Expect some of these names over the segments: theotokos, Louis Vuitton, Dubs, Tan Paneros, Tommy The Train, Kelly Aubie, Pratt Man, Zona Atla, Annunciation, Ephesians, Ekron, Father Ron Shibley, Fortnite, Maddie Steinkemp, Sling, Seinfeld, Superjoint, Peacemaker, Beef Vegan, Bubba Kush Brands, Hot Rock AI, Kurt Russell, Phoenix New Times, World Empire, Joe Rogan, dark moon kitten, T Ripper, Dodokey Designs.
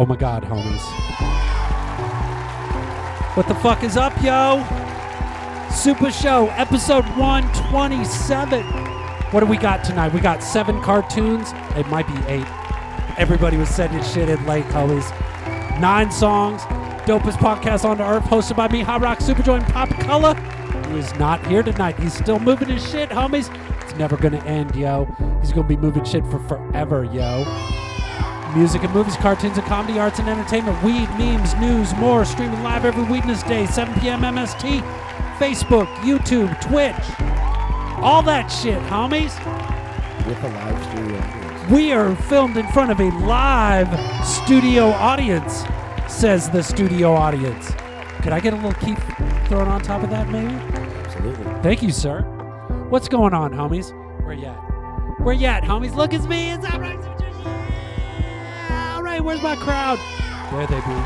Oh my God, homies. What the fuck is up, yo? Super Show, episode 127. What do we got tonight? We got 7 cartoons. It might be 8. Everybody was sending shit in late, homies. 9 songs. Dopest podcast on the earth, hosted by me, Hot Rock, Superjoy, and Papa Cola, who is not here tonight. He's still moving his shit, homies. It's never gonna end, yo. He's gonna be moving shit for forever, yo. Music and movies, cartoons and comedy, arts and entertainment, weed, memes, news, more. Streaming live every Wednesday, 7 p.m. MST. Facebook, YouTube, Twitch, all that shit, homies. With a live studio. We are filmed in front of a live studio audience, says the studio audience. Could I get a little Keith thrown on top of that, maybe? Absolutely. Thank you, sir. What's going on, homies? Where you at? Where you at, homies? Look, it's me. It's all right. All right, where's my crowd? There they be.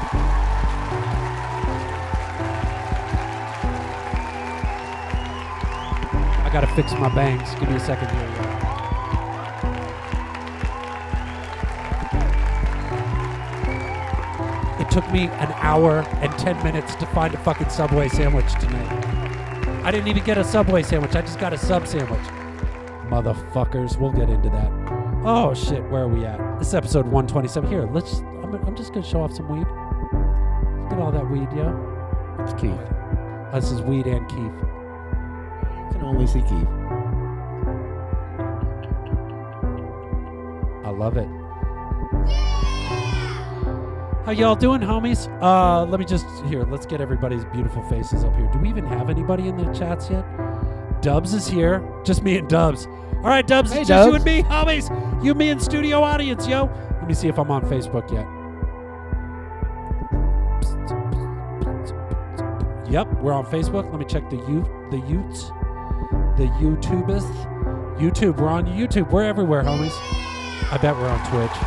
I gotta fix my bangs. Give me a second here. It took me an hour and 10 minutes to find a fucking Subway sandwich tonight. I didn't even get a Subway sandwich. I just got a sub sandwich. Motherfuckers. We'll get into that. Oh shit. Where are we at? This is episode 127. Here, let's. I'm just gonna show off some weed. Look at all that weed, yo. It's Keith. This is weed and Keith. Only see Keith. I love it. How y'all doing, homies? Let me just here. Let's get everybody's beautiful faces up here. Do we even have anybody in the chats yet? Dubs is here. Just me and Dubs. All right, Dubs. Hey, it's Dubs. Just you and me, homies. You, me, and studio audience, yo. Let me see if I'm on Facebook yet. Yep, we're on Facebook. Let me check the youths. The YouTubers. YouTube. We're on YouTube. We're everywhere, homies. I bet we're on Twitch.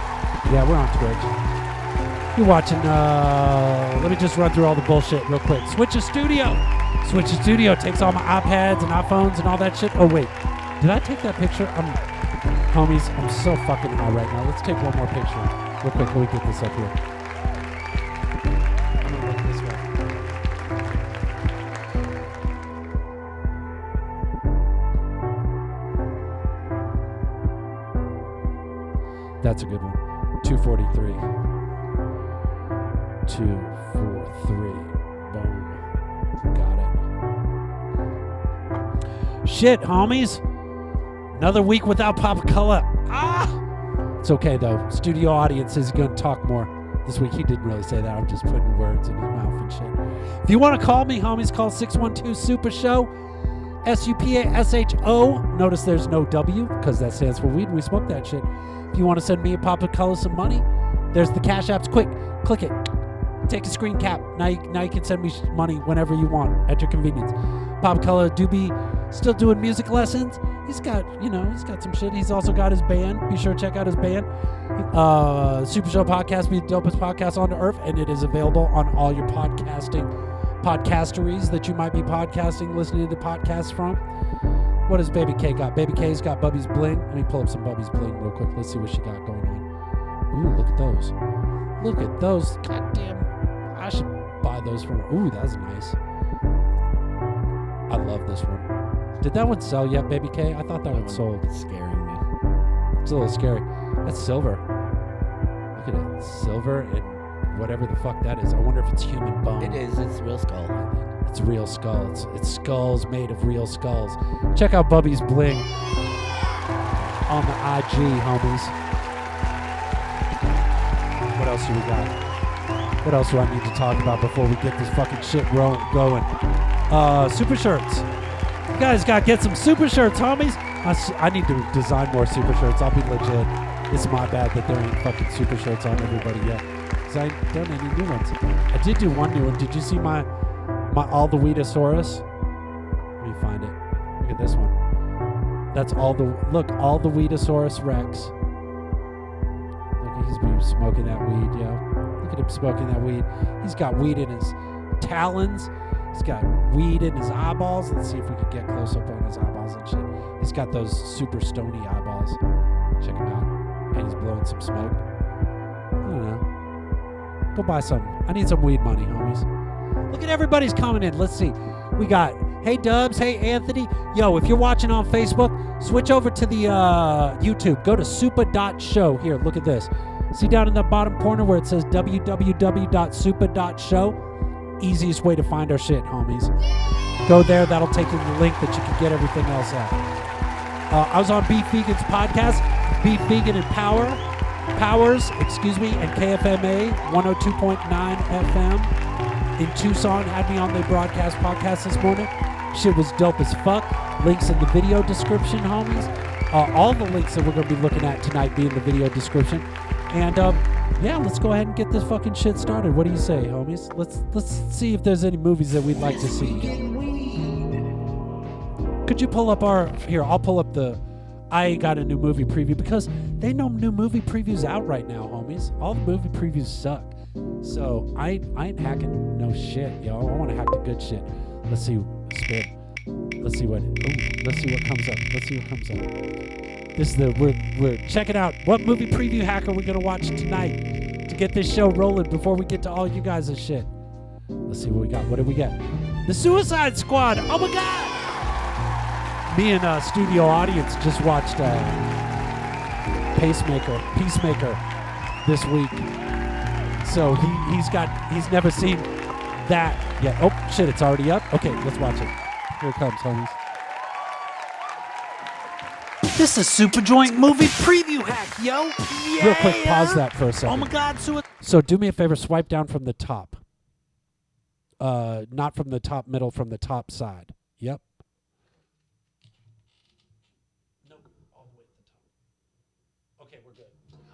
Yeah, we're on Twitch. You're watching. Let me just run through all the bullshit real quick. Switch of Studio. Switch of Studio takes all my iPads and iPhones and all that shit. Oh, wait. Did I take that picture? Homies, I'm so fucking high right now. Let's take one more picture real quick. Let me get this up here. I'm going to look this way. That's a good one. 243. 243. Boom. Got it. Shit, homies. Another week without Papa Cola. Ah! It's okay, though. Studio audience is going to talk more this week. He didn't really say that. I'm just putting words in his mouth and shit. If you want to call me, homies, call 612 Super Show. SUPASHO. Notice there's no W because that stands for weed and we smoke that shit. If you want to send me and Papa Cola some money, there's the Cash Apps. Quick, click it. Take a screen cap. Now you can send me money whenever you want at your convenience. Papa Cola do be still doing music lessons. He's got some shit. He's also got his band. Be sure to check out his band. Super Show Podcast be the dopest podcast on the earth, and it is available on all your podcasteries that you might be podcasting, listening to podcasts from. What does Baby K got? Baby K's got Bubby's Bling. Let me pull up some Bubby's Bling real quick. Let's see what she got going on. Ooh, look at those. Look at those. Goddamn. I should buy those from her. Ooh, that's nice. I love this one. Did that one sell yet, Baby K? I thought that one sold. It's scaring me. It's a little scary. That's silver. Look at it. Silver and whatever the fuck that is. I wonder if it's human bone. It is. It's real skull. It's real skull. It's skulls made of real skulls. Check out Bubby's Bling on the IG, homies. What else do we got? What else do I need to talk about before we get this fucking shit going? Super shirts. You guys got to get some super shirts, homies. I need to design more super shirts. I'll be legit. It's my bad that there ain't fucking super shirts on everybody yet. I done any new ones. I did do one new one. Did you see my all the Weedosaurus? Let me find it. Look at this one. That's all the Weedosaurus Rex. Look, he's been smoking that weed, yo. Look at him smoking that weed. He's got weed in his talons. He's got weed in his eyeballs. Let's see if we can get close up on his eyeballs and shit. He's got those super stony eyeballs. Check him out. And he's blowing some smoke. I don't know. Go buy some. I need some weed money, homies. Look at everybody's coming in. Let's see. We got, hey, Dubs. Hey, Anthony. Yo, if you're watching on Facebook, switch over to the YouTube. Go to supa.show. Here, look at this. See down in the bottom corner where it says www.supa.show? Easiest way to find our shit, homies. Go there. That'll take you to the link that you can get everything else at. I was on Beef Vegan's podcast, Beef Vegan and Powers, and KFMA 102.9 FM in Tucson. Had me on the broadcast podcast this morning. Shit was dope as fuck. Links in the video description, homies. All the links that we're going to be looking at tonight be in the video description. And, yeah, let's go ahead and get this fucking shit started. What do you say, homies? Let's see if there's any movies that we'd like to see. Could you pull up our... Here, I'll pull up the... I got a new movie preview because they know new movie previews out right now, homies. All the movie previews suck. So I ain't hacking no shit, yo. I want to hack the good shit. Let's see. Spin. Let's see what. Ooh, let's see what comes up. Let's see what comes up. This is the we're checking out what movie preview hack are we gonna watch tonight to get this show rolling before we get to all you guys and shit. Let's see what we got. What did we get? The Suicide Squad. Oh my God. Me and studio audience just watched Peacemaker this week. So he's never seen that yet. Oh shit, it's already up. Okay, let's watch it. Here it comes, homies. This is Super Joint Movie Preview Hack, yo. Yeah. Real quick, pause that for a second. Oh my God, so do me a favor, swipe down from the top. Not from the top middle, from the top side. Yep.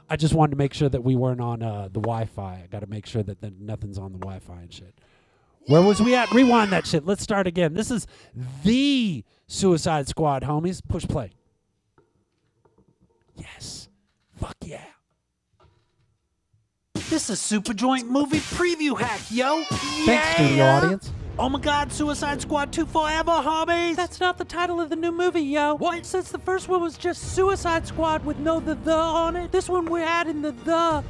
I just wanted to make sure that we weren't on the Wi-Fi. I got to make sure that nothing's on the Wi-Fi and shit. Where was we at? Rewind that shit. Let's start again. This is the Suicide Squad, homies. Push play. Yes. Fuck yeah. This is Super Joint Movie Preview Hack, yo. Thanks, studio audience. Oh my God, Suicide Squad 2 forever, homies! That's not the title of the new movie, yo. What? Since the first one was just Suicide Squad with no the on it, this one we're adding the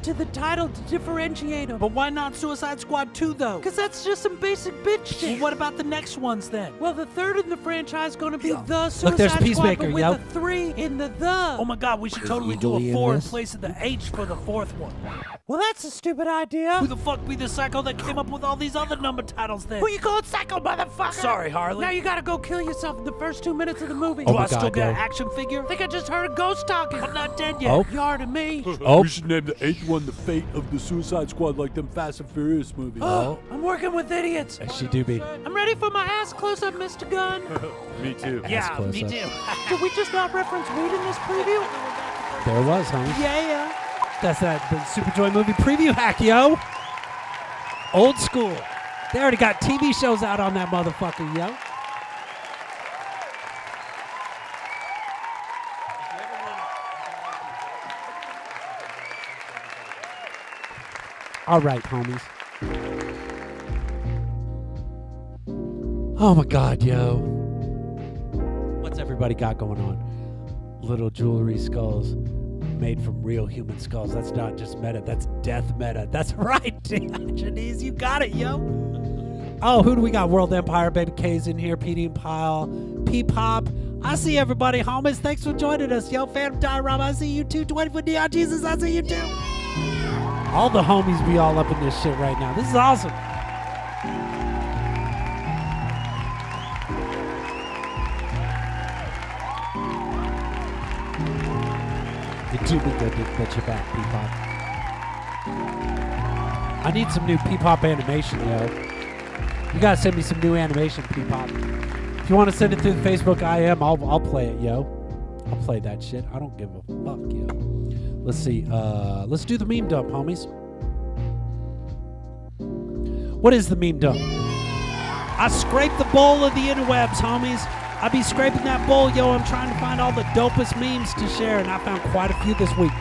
to the title to differentiate them. But why not Suicide Squad 2, though? Because that's just some basic bitch shit. Well, what about the next ones, then? Well, the third in the franchise going to be the Suicide Squad, but with the three in the. Oh my God, we should totally do a 4 in place of the H for the fourth one. Well, that's a stupid idea. Who the fuck be the psycho that came up with all these other number titles, then? Who you call psycho, motherfucker? Sorry, Harley. Now you gotta go kill yourself in the first 2 minutes of the movie. Oh, I still got an action figure? I think I just heard a ghost talking. I'm not dead yet. Oh. Yar to me. Oh. We should name the 8th one the Fate of the Suicide Squad, like them Fast and Furious movies. Oh, I'm working with idiots. She do be. I'm ready for my ass close-up, Mr. Gunn. Me too. Yeah, me too. Did we just not reference weed in this preview? There was, honey. Yeah. That's the Super Joy Movie Preview Hack, yo. Old school. They already got TV shows out on that motherfucker, yo. All right, homies. Oh, my God, yo. What's everybody got going on? Little jewelry skulls made from real human skulls. That's not just meta. That's death meta. That's right, Diogenes. You got it, yo. Oh, who do we got? World Empire, Baby K's in here, PD Pyle, P-Pop. I see everybody, homies. Thanks for joining us. Yo, fam, Diorama, I see you too. 24 Neon Jesus, I see you too. All the homies be all up in this shit right now. This is awesome. It do be good that you're back, P-Pop. I need some new P-Pop animation, yo. You gotta send me some new animation, P-Pop. If you want to send it through the Facebook IM, I'll play it, yo. I'll play that shit. I don't give a fuck, yo. Let's see. Let's do the meme dump, homies. What is the meme dump? I scrape the bowl of the interwebs, homies. I be scraping that bowl, yo. I'm trying to find all the dopest memes to share, and I found quite a few this week.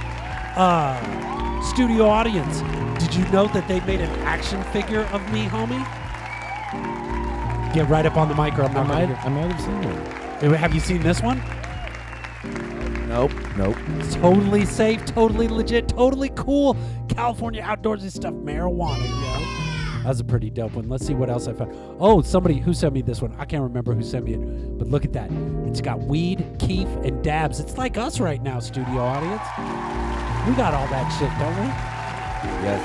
Studio audience, did you know that they made an action figure of me, homie? Get right up on the mic or I'm not going to. I might have seen it. Have you seen this one? Nope. It's totally safe, totally legit, totally cool. California outdoorsy stuff, marijuana, yo. That was a pretty dope one. Let's see what else I found. Oh, somebody who sent me this one. I can't remember who sent me it, but look at that. It's got Weed, Keef, and Dabs. It's like us right now, studio audience. We got all that shit, don't we? Yes.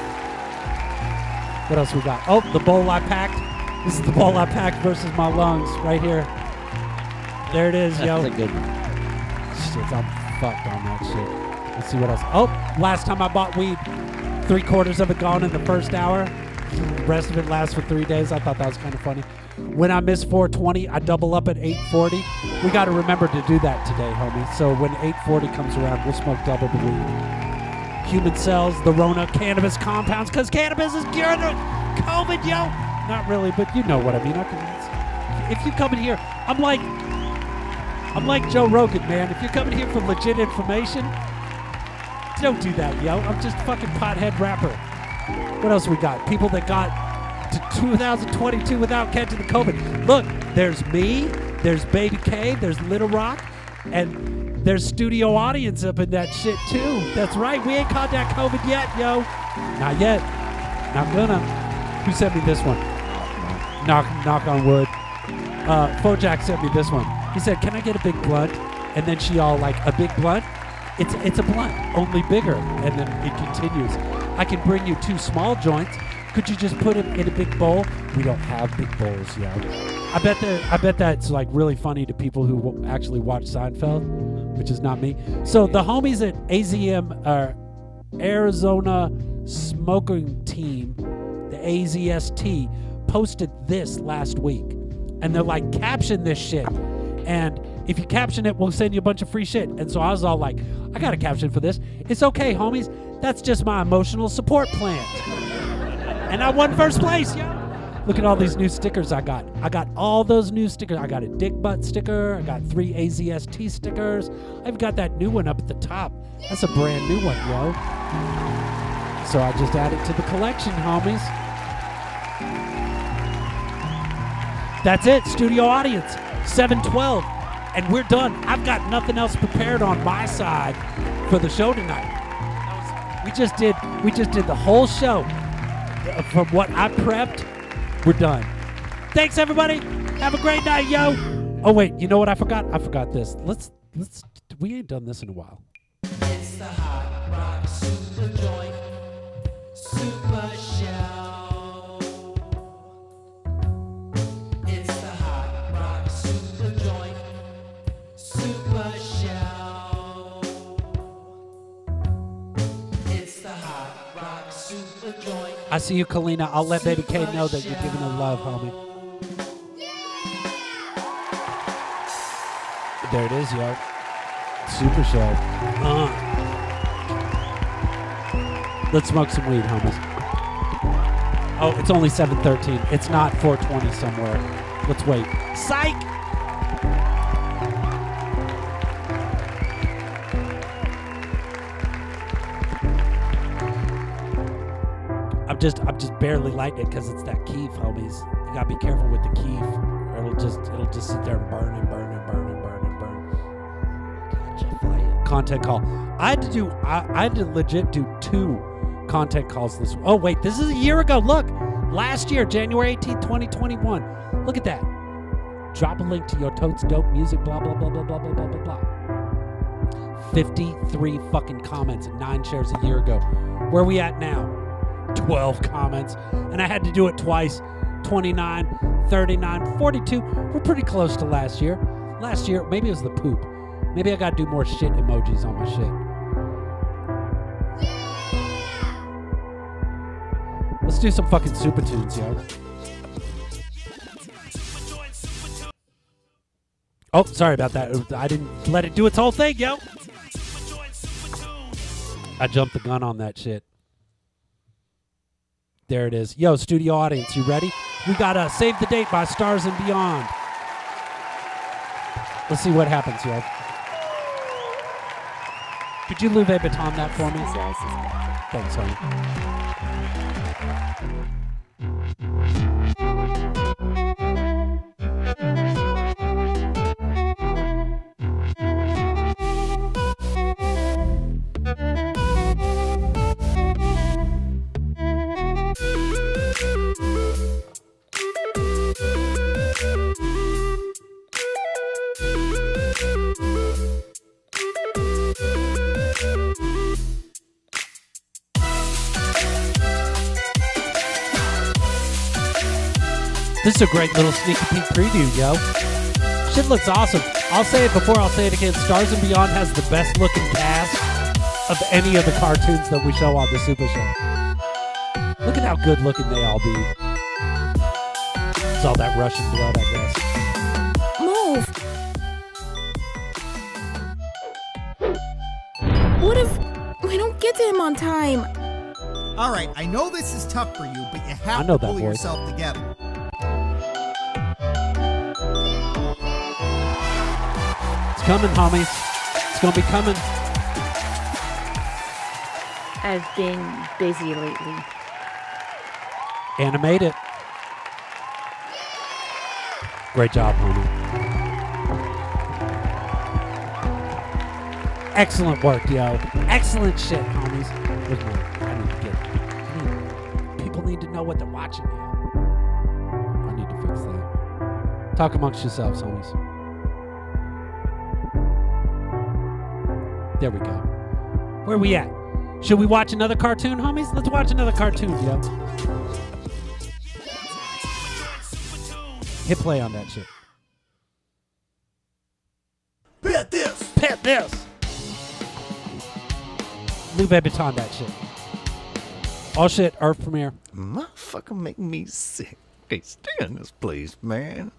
What else we got? Oh, the bowl I packed. This is the bowl I packed versus my lungs right here. There it is, yo. That's a good one. Shit, I'm fucked on that shit. Let's see what else. Oh, last time I bought weed, 3/4 of it gone in the first hour. The rest of it lasts for 3 days. I thought that was kind of funny. When I miss 420, I double up at 840. We got to remember to do that today, homie. So when 840 comes around, we'll smoke double the weed. Human cells, the Rona, cannabis compounds, because cannabis is cured of COVID, yo. Not really, but you know what I mean. If you come in here, I'm like Joe Rogan, man. If you're coming here for legit information, don't do that, yo. I'm just fucking pothead rapper. What else we got? People that got to 2022 without catching the COVID. Look, there's me, there's Baby K, there's Little Rock, and there's studio audience up in that shit, too. That's right. We ain't caught that COVID yet, yo. Not yet. Not gonna. Who sent me this one? Knock on wood. BoJack sent me this one. He said, "Can I get a big blunt?" And then she all like, "A big blunt? It's a blunt, only bigger." And then it continues. "I can bring you 2 small joints. Could you just put them in a big bowl?" We don't have big bowls, yo. I bet that's like really funny to people who actually watch Seinfeld, which is not me. So the homies at AZM, Arizona Smoking Team, the AZST, posted this last week, and they're like, "Caption this shit. And if you caption it, we'll send you a bunch of free shit." And so I was all like, I got a caption for this. It's okay, homies. That's just my emotional support plant. And I won first place, yo. Look at all these new stickers I got. I got all those new stickers. I got a dick butt sticker. I got 3 AZST stickers. I've got that new one up at the top. That's a brand new one, yo. So I just added to the collection, homies. That's it, studio audience. 7:12, and we're done. I've got nothing else prepared on my side for the show tonight. We just did the whole show. From what I prepped, we're done. Thanks, everybody. Have a great night, yo. Oh wait, you know what I forgot? I forgot this. Let's. We ain't done this in a while. It's the Hot Rock Super Joint Super Show. I see you, Kalina. I'll let Baby K know that you're giving her love, homie. Yeah! There it is, yo. Super show. Let's smoke some weed, homies. Oh, it's only 7:13. It's not 4:20 somewhere. Let's wait. Psych! I'm just barely lighting it because it's that Keef, homies. You gotta be careful with the Keef, or it'll just sit there and burn and burn and burn and burn and burn. Gotcha. Content call. I had to legit do 2 content calls this. Oh wait, this is a year ago. Look, last year, January 18th, 2021. Look at that. Drop a link to your totes dope music. Blah blah blah blah blah blah blah blah blah. 53 fucking comments and 9 shares a year ago. Where are we at now? 12 comments, and I had to do it twice. 29, 39, 42. We're pretty close to last year. Last year, maybe it was the poop. Maybe I gotta do more shit emojis on my shit. Yeah! Let's do some fucking super tunes, yo. Oh, sorry about that. I didn't let it do its whole thing, yo. I jumped the gun on that shit. There it is. Yo, studio audience, you ready? We got Save the Date by Stars and Beyond. Let's see what happens, yo. Could you Louis Vuitton that for me? Thanks, honey. This is a great little sneak peek preview, yo. Shit looks awesome. I'll say it before, I'll say it again. Stars and Beyond has the best looking cast of any of the cartoons that we show on the Super Show. Look at how good looking they all be. It's all that Russian blood, I guess. Move! What if we don't get to him on time? All right, I know this is tough for you, but you have to pull yourself together. Coming, homies. It's gonna be coming. I've been busy lately. Animate it. Great job, homie. Excellent work, yo. Excellent shit, homies. People need to know what they're watching, yo. I need to fix that. Talk amongst yourselves, homies. There we go. Where we at? Should we watch another cartoon, homies? Let's watch another cartoon, yo. Hit play on that shit. Pet this! Pet this! Lou Babyton that shit. All shit, Earth premiere. Motherfucker make me sick. Hey, stay in this place, man.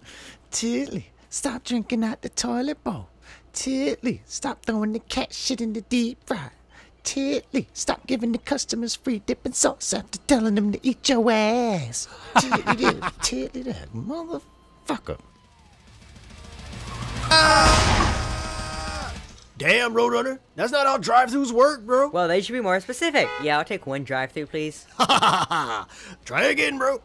Tilly, stop drinking out the toilet bowl. Tiddly, stop throwing the cat shit in the deep fry. Tiddly, stop giving the customers free dipping sauce after telling them to eat your ass. Tiddly, tiddly that motherfucker. Damn, Roadrunner, that's not how drive-thrus work, bro. Well, they should be more specific. Yeah, I'll take one drive-thru, please. Try again, bro.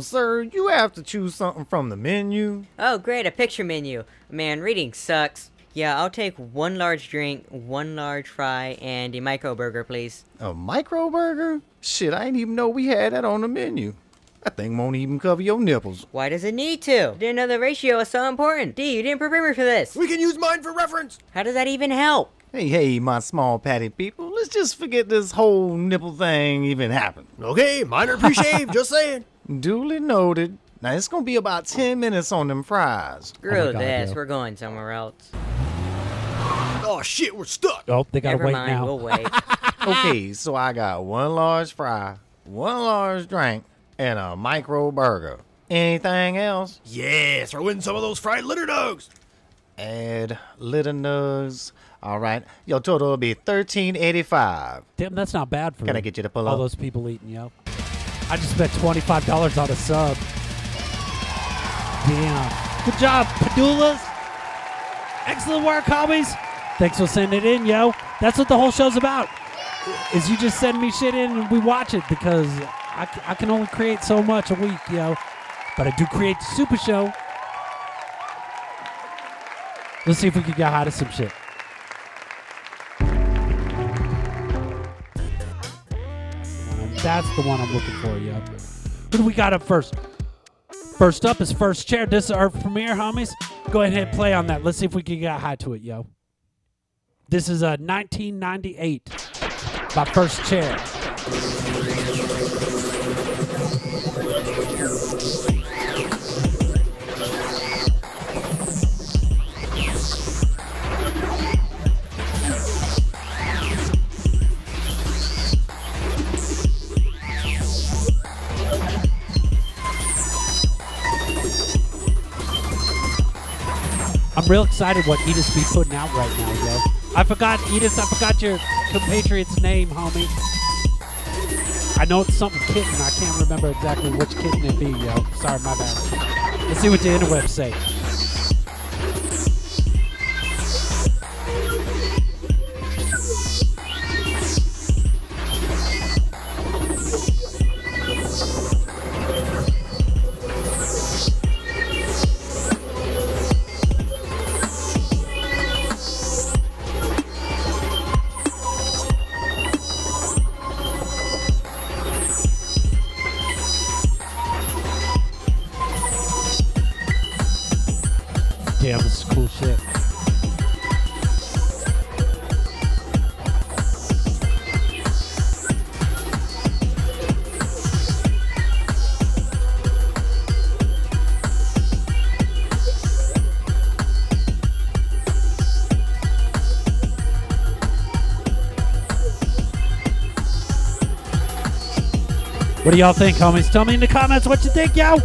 Sir, you have to choose something from the menu. Oh, great, a picture menu. Man, reading sucks. Yeah, I'll take one large drink, one large fry, and a micro burger, please. A micro burger? Shit, I didn't even know we had that on the menu. That thing won't even cover your nipples. Why does it need to? I didn't know the ratio was so important. D, you didn't prepare me for this. We can use mine for reference. How does that even help? Hey, hey, my small patty people, let's just forget this whole nipple thing even happened. Okay, minor pre-shave, just saying. Duly noted. Now, it's going to be about 10 minutes on them fries. Screw this, we're going somewhere else. Oh, shit, we're stuck. Oh, they got to wait now. We'll wait. Okay, so I got one large fry, one large drink, and a micro burger. Anything else? Yeah, throw in some of those fried litter dogs. Add litter nugs. All right, your total will be $13.85. Damn, that's not bad for me. Can I get you to pull up? All those people eating, yo. I just spent $25 on a sub. Damn. Good job, Padulas. Excellent work, homies. Thanks for sending it in, yo. That's what the whole show's about, is you just send me shit in and we watch it, because I can only create so much a week, yo. But I do create the Super Show. Let's see if we can get hot of some shit. That's the one I'm looking for, yo. What do we got up first? First up is First Chair. This is our premiere, homies. Go ahead and hit play on that. Let's see if we can get high to it, yo. This is 1998 by First Chair. I'm real excited what Edith's be putting out right now, yo. I forgot, Edith, I forgot your compatriot's name, homie. I know it's something kitten. I can't remember exactly which kitten it be, yo. Sorry, my bad. Let's see what the interwebs say. What do y'all think, homies? Tell me in the comments what you think, yo.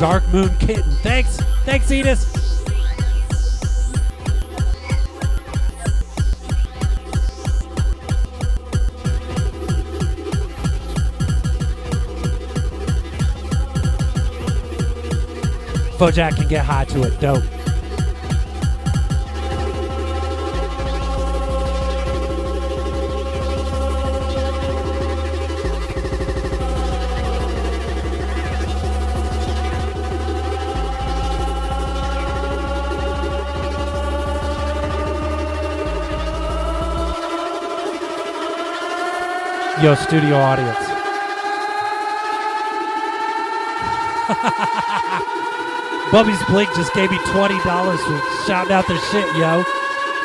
Dark Moon Kitten. Thanks. Thanks, Edith. BoJack can get high to it. Dope. Yo, studio audience. Bubby's Bling just gave me $20 for shouting out their shit, yo.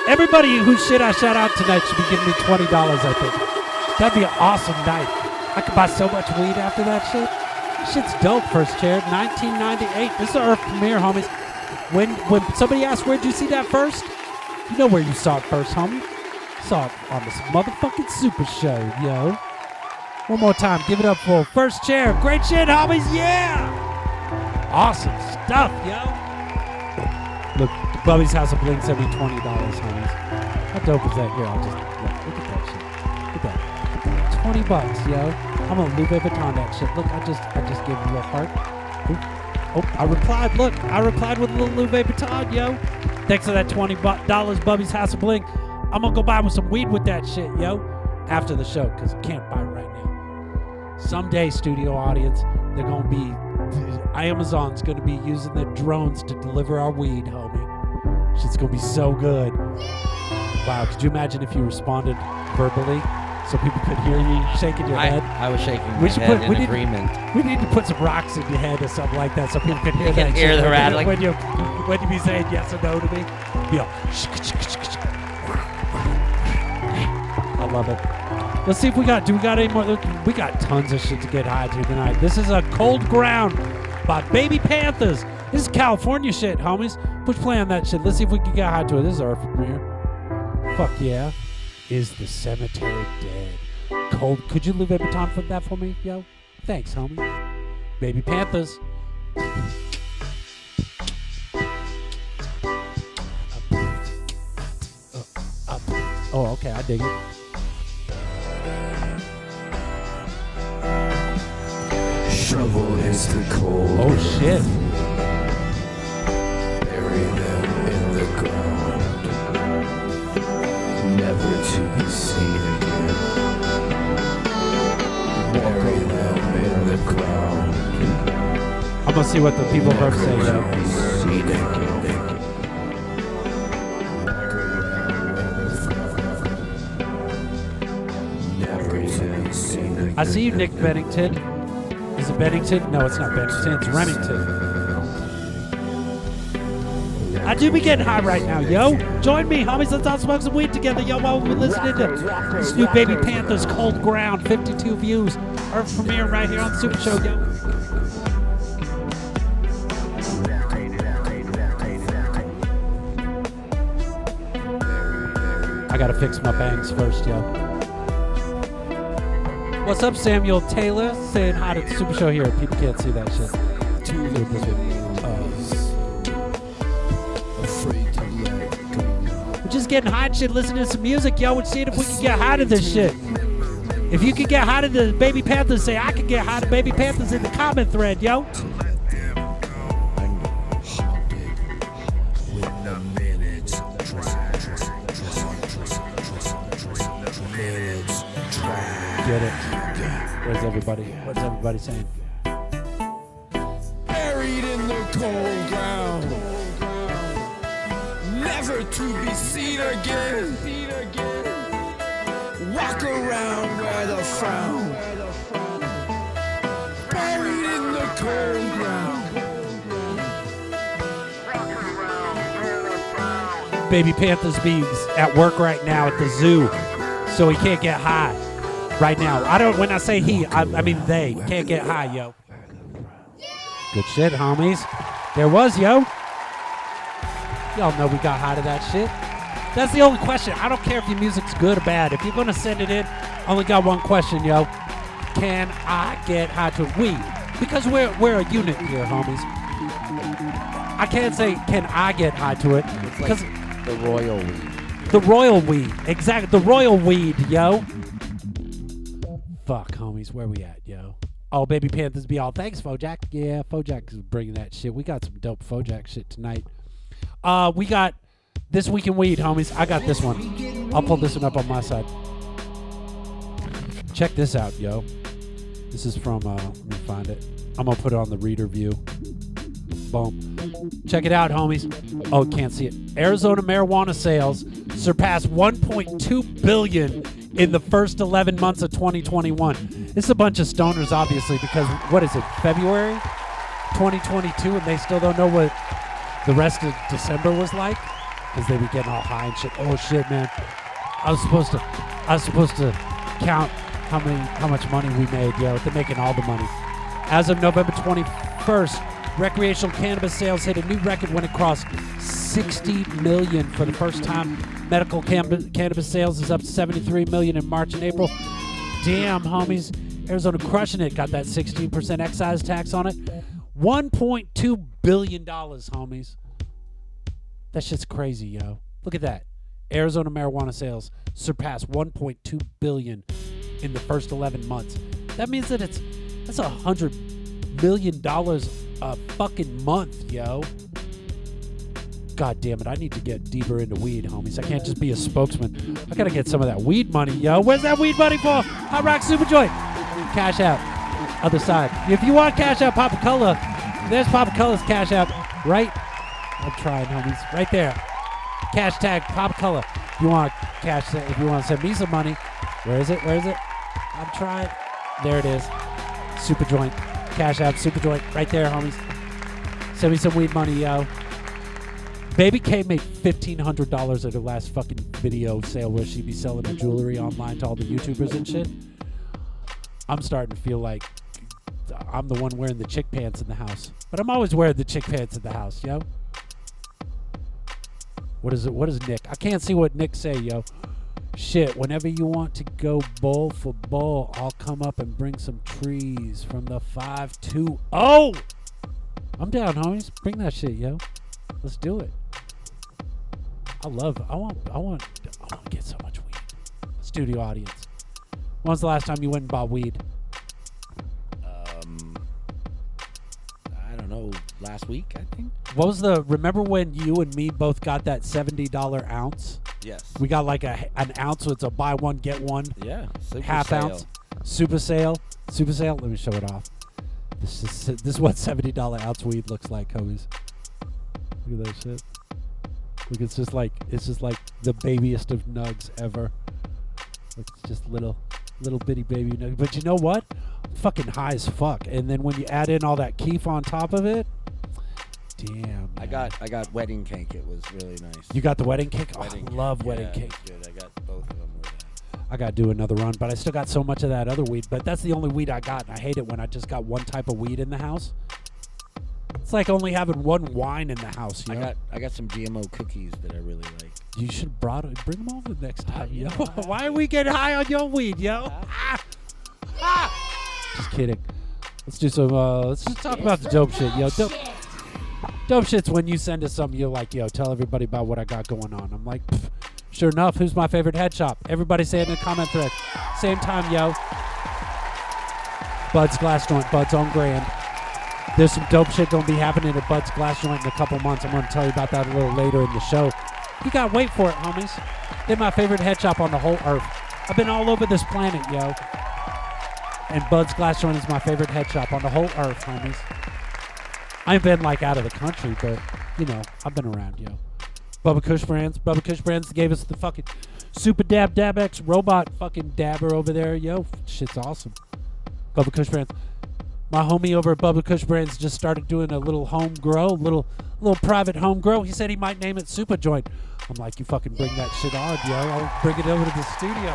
Everybody whose shit I shout out tonight should be giving me $20, I think. That'd be an awesome night. I could buy so much weed after that shit. Shit's dope, First Chair. 1998. This is the Earth premiere, homies. When somebody asked, where'd you see that first? You know where you saw it first, homie. Saw it on this motherfucking Super Show, yo. One more time, give it up for First Chair. Great shit, homies, yeah! Awesome stuff, yo. Look, Bubby's House of Blinks every $20, homies. How dope is that? Here, I'll just, look at that shit. Look at that. 20 bucks, yo. I'm gonna Louis Vuitton that shit. Look, I just gave a little heart. Oop. Oh, I replied, look. I replied with a little Louis Vuitton, yo. Thanks for that $20, Bubby's House of Bling. I'm gonna go buy with some weed with that shit, yo, after the show, because I can't buy it right now. Someday, studio audience, they're gonna be, Amazon's gonna be using their drones to deliver our weed, homie. Shit's gonna be so good. Wow, could you imagine if you responded verbally so people could hear you shaking your head? I was shaking my head in agreement. We need to put some rocks in your head or something like that so people could hear that shit. They can hear the rattling. When you be saying yes or no to me, yo. I love it. Let's see if we got, do we got any more? We got tons of shit to get high to tonight. This is A Cold Ground by Baby Panthers. This is California shit, homies. Push play on that shit. Let's see if we can get high to it. This is our premiere. Fuck yeah. Is the cemetery dead? Cold. Could you leave Epiton for that for me, yo? Thanks, homie. Baby Panthers. Oh, okay. I dig it. Shovel is the cold. Oh shit. Bury them in the ground, never to be seen again. Bury them in the ground. I'm gonna see what the people are saying though. I see you, Nick Bennington. Is it Bennington? No, it's not Bennington. It's Remington. I do be getting high right now, yo. Join me, homies. Let's all smoke some weed together, yo, while we're listening to this new Baby Panthers, Cold Ground, 52 views. Our premiere right here on the Super Show, yo. I gotta fix my bangs first, yo. What's up, Samuel Taylor? Saying hi to the Super Show here. People can't see that shit. We're just getting hot shit, listening to some music, yo. We're seeing if we can get high to this shit. If you can get high to the Baby Panthers, say I can get high to Baby Panthers in the comment thread, yo. Get it. What's everybody saying? Buried in the cold ground, never to be seen again. Walk around where the frown. Buried in the cold ground. Baby Panthers being at work right now at the zoo, so he can't get high. Right now, I don't. When I say he, I mean they can't get high, yo. Good shit, homies. There was, yo. Y'all know we got hot of that shit. That's the only question. I don't care if your music's good or bad. If you're going to send it in, only got one question, yo. Can I get hot to we? Because we're a unit here, homies. I can't say, can I get hot to it? Because like the royal weed. The royal weed. Exactly. The royal weed, yo. Fuck, homies. Where we at, yo? Oh, Baby Panthers be all. Thanks, BoJack. Yeah, BoJack is bringing that shit. We got some dope BoJack shit tonight. We got This Week in Weed, homies. I got this one. I'll pull this one up on my side. Check this out, yo. This is from, let me find it. I'm going to put it on the reader view. Boom. Check it out, homies. Oh, can't see it. Arizona marijuana sales surpassed 1.2 billion in the first 11 months of 2021. It's a bunch of stoners, obviously, because, what is it, February 2022, and they still don't know what the rest of December was like? Because they be getting all high and shit. Oh shit, man! I was supposed to count how much money we made. Yo, they're making all the money. As of November 21st, recreational cannabis sales hit a new record when it crossed 60 million for the first time. Medical cannabis sales is up to 73 million in March and April. Damn, homies, Arizona crushing it. Got that 16% excise tax on it. $1.2 billion, homies. That shit's crazy, yo. Look at that. Arizona marijuana sales surpassed 1.2 billion in the first 11 months. That means that that's $100 million a fucking month, yo. God damn it, I need to get deeper into weed, homies. I can't just be a spokesman. I gotta get some of that weed money, yo. Where's that weed money for? Hot Rock Superjoint. Cash App. Other side. If you want Cash App Papa Cola, there's Papa Cola's Cash App, right? I'm trying, homies. Right there. Cash tag, Pop Color. If you want cash, if you want to send me some money, where is it? I'm trying. There it is. Superjoint. Cash App, Superjoint. Right there, homies. Send me some weed money, yo. Baby K made $1,500 at her last fucking video sale where she'd be selling her jewelry online to all the YouTubers and shit. I'm starting to feel like I'm the one wearing the chick pants in the house. But I'm always wearing the chick pants in the house, yo. What is it? What is Nick? I can't see what Nick say, yo. Shit, whenever you want to go bowl for bowl, I'll come up and bring some trees from the 520. I'm down, homies. Bring that shit, yo. Let's do it. I want to get so much weed. Studio audience. When's the last time you went and bought weed? I don't know. Last week, I think. What was the? Remember when you and me both got that $70 ounce? Yes. We got like an ounce. So it's a buy one get one. Yeah. Half ounce. Super sale. Let me show it off. This is what $70 ounce weed looks like, homies. Look at that shit. Look, it's just like the babiest of nugs ever. Like, it's just little bitty baby nugs. But you know what? Fucking high as fuck, and then when you add in all that keef on top of it, damn, man. I got wedding cake. It was really nice. You got the wedding cake? Oh, I love wedding cake. Good. I got both of them. I gotta do another run, but I still got so much of that other weed. But that's the only weed I got, and I hate it when I just got one type of weed in the house. It's like only having one wine in the house, yo. I got some GMO cookies that I really like. You should bring them over next time, yo. Why are we getting high on your weed, yo? Just kidding. Let's do some. Let's just talk about the dope shit, yo. Dope shit's when you send us something. You're like, yo, tell everybody about what I got going on. I'm like, pff, sure enough. Who's my favorite head shop? Everybody say it in the comment thread. Same time, yo. Bud's Glass Joint, Bud's on Grand. There's some dope shit gonna be happening at Bud's Glass Joint in a couple months. I'm gonna tell you about that a little later in the show. You gotta wait for it, homies. They're my favorite head shop on the whole earth. I've been all over this planet, yo. And Bud's Glass Joint is my favorite head shop on the whole earth, homies. I ain't been, like, out of the country, but, you know, I've been around, yo. Bubba Kush Brands. Bubba Kush Brands gave us the fucking Super Dab Dab X robot fucking dabber over there, yo. Shit's awesome. Bubba Kush Brands. My homie over at Bubba Kush Brands just started doing a little home grow, little private home grow. He said he might name it Super Joint. I'm like, you fucking bring that shit on, yo. I'll bring it over to the studio.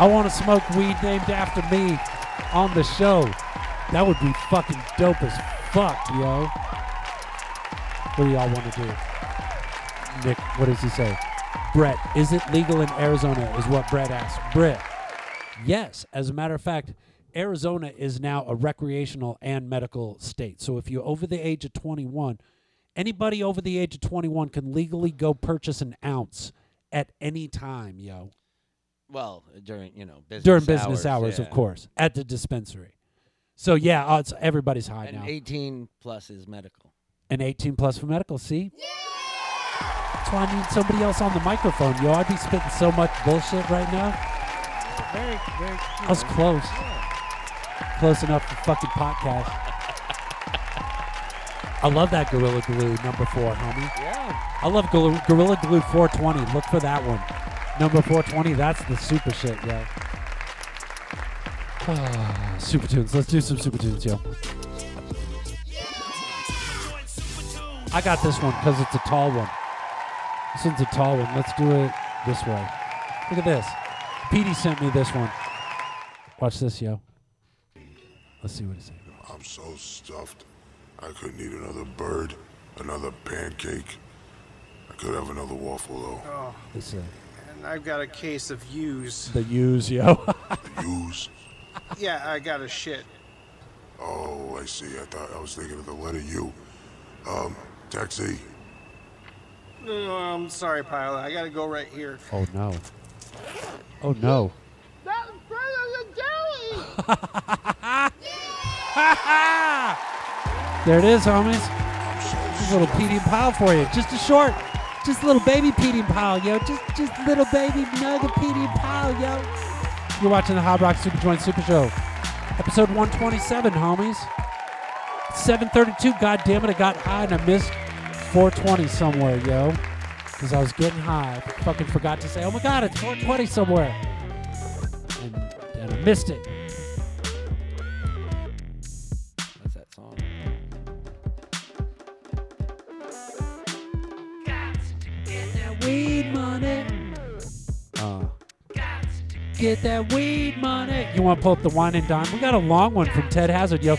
I want to smoke weed named after me on the show. That would be fucking dope as fuck, yo. What do y'all want to do? Nick, what does he say? Brett, is it legal in Arizona, is what Brett asked. Brett, yes. As a matter of fact, Arizona is now a recreational and medical state. So if you're over the age of 21, anybody over the age of 21 can legally go purchase an ounce at any time, yo. Well, during, you know, business hours. During business hours, yeah. Of course, at the dispensary. So, yeah, it's, everybody's high and now. And 18 plus is medical. And 18 plus for medical, see? Yeah! That's why I need somebody else on the microphone, yo. I'd be spitting so much bullshit right now. Very, very cute. That was close. Yeah. Close enough for fucking podcast. I love that Gorilla Glue number 4, homie. Yeah. I love Gorilla Glue 420. Look for that one. Number 420, that's the super shit, yo. Oh, super tunes. Let's do some super tunes, yo. I got this one because it's a tall one. This one's a tall one. Let's do it this way. Look at this. Petey sent me this one. Watch this, yo. Let's see what it says. I'm so stuffed. I couldn't eat another bird, another pancake. I could have another waffle, though. Oh. This is it. I've got a case of U's. The U's, yo. The U's? Yeah, I got a shit. Oh, I see. I was thinking of the letter U. Taxi. No, I'm sorry, pilot. I gotta go right here. Oh, no. Oh, no. Not in front of the deli! There it is, homies. This little PD pile for you. Just a short. Just little baby Petey Pyle, yo. Just little baby nugget Petey Pyle, yo. You're watching the Hot Rock Super Joint Super Show. Episode 127, homies. 732, goddammit, I got high and I missed 420 somewhere, yo. Because I was getting high. I fucking forgot to say, oh my god, it's 420 somewhere. And I missed it. What's that song? Weed money. Get that weed money. You want to pull up the Wine and Dime? We got a long one from Ted Hazard, yo.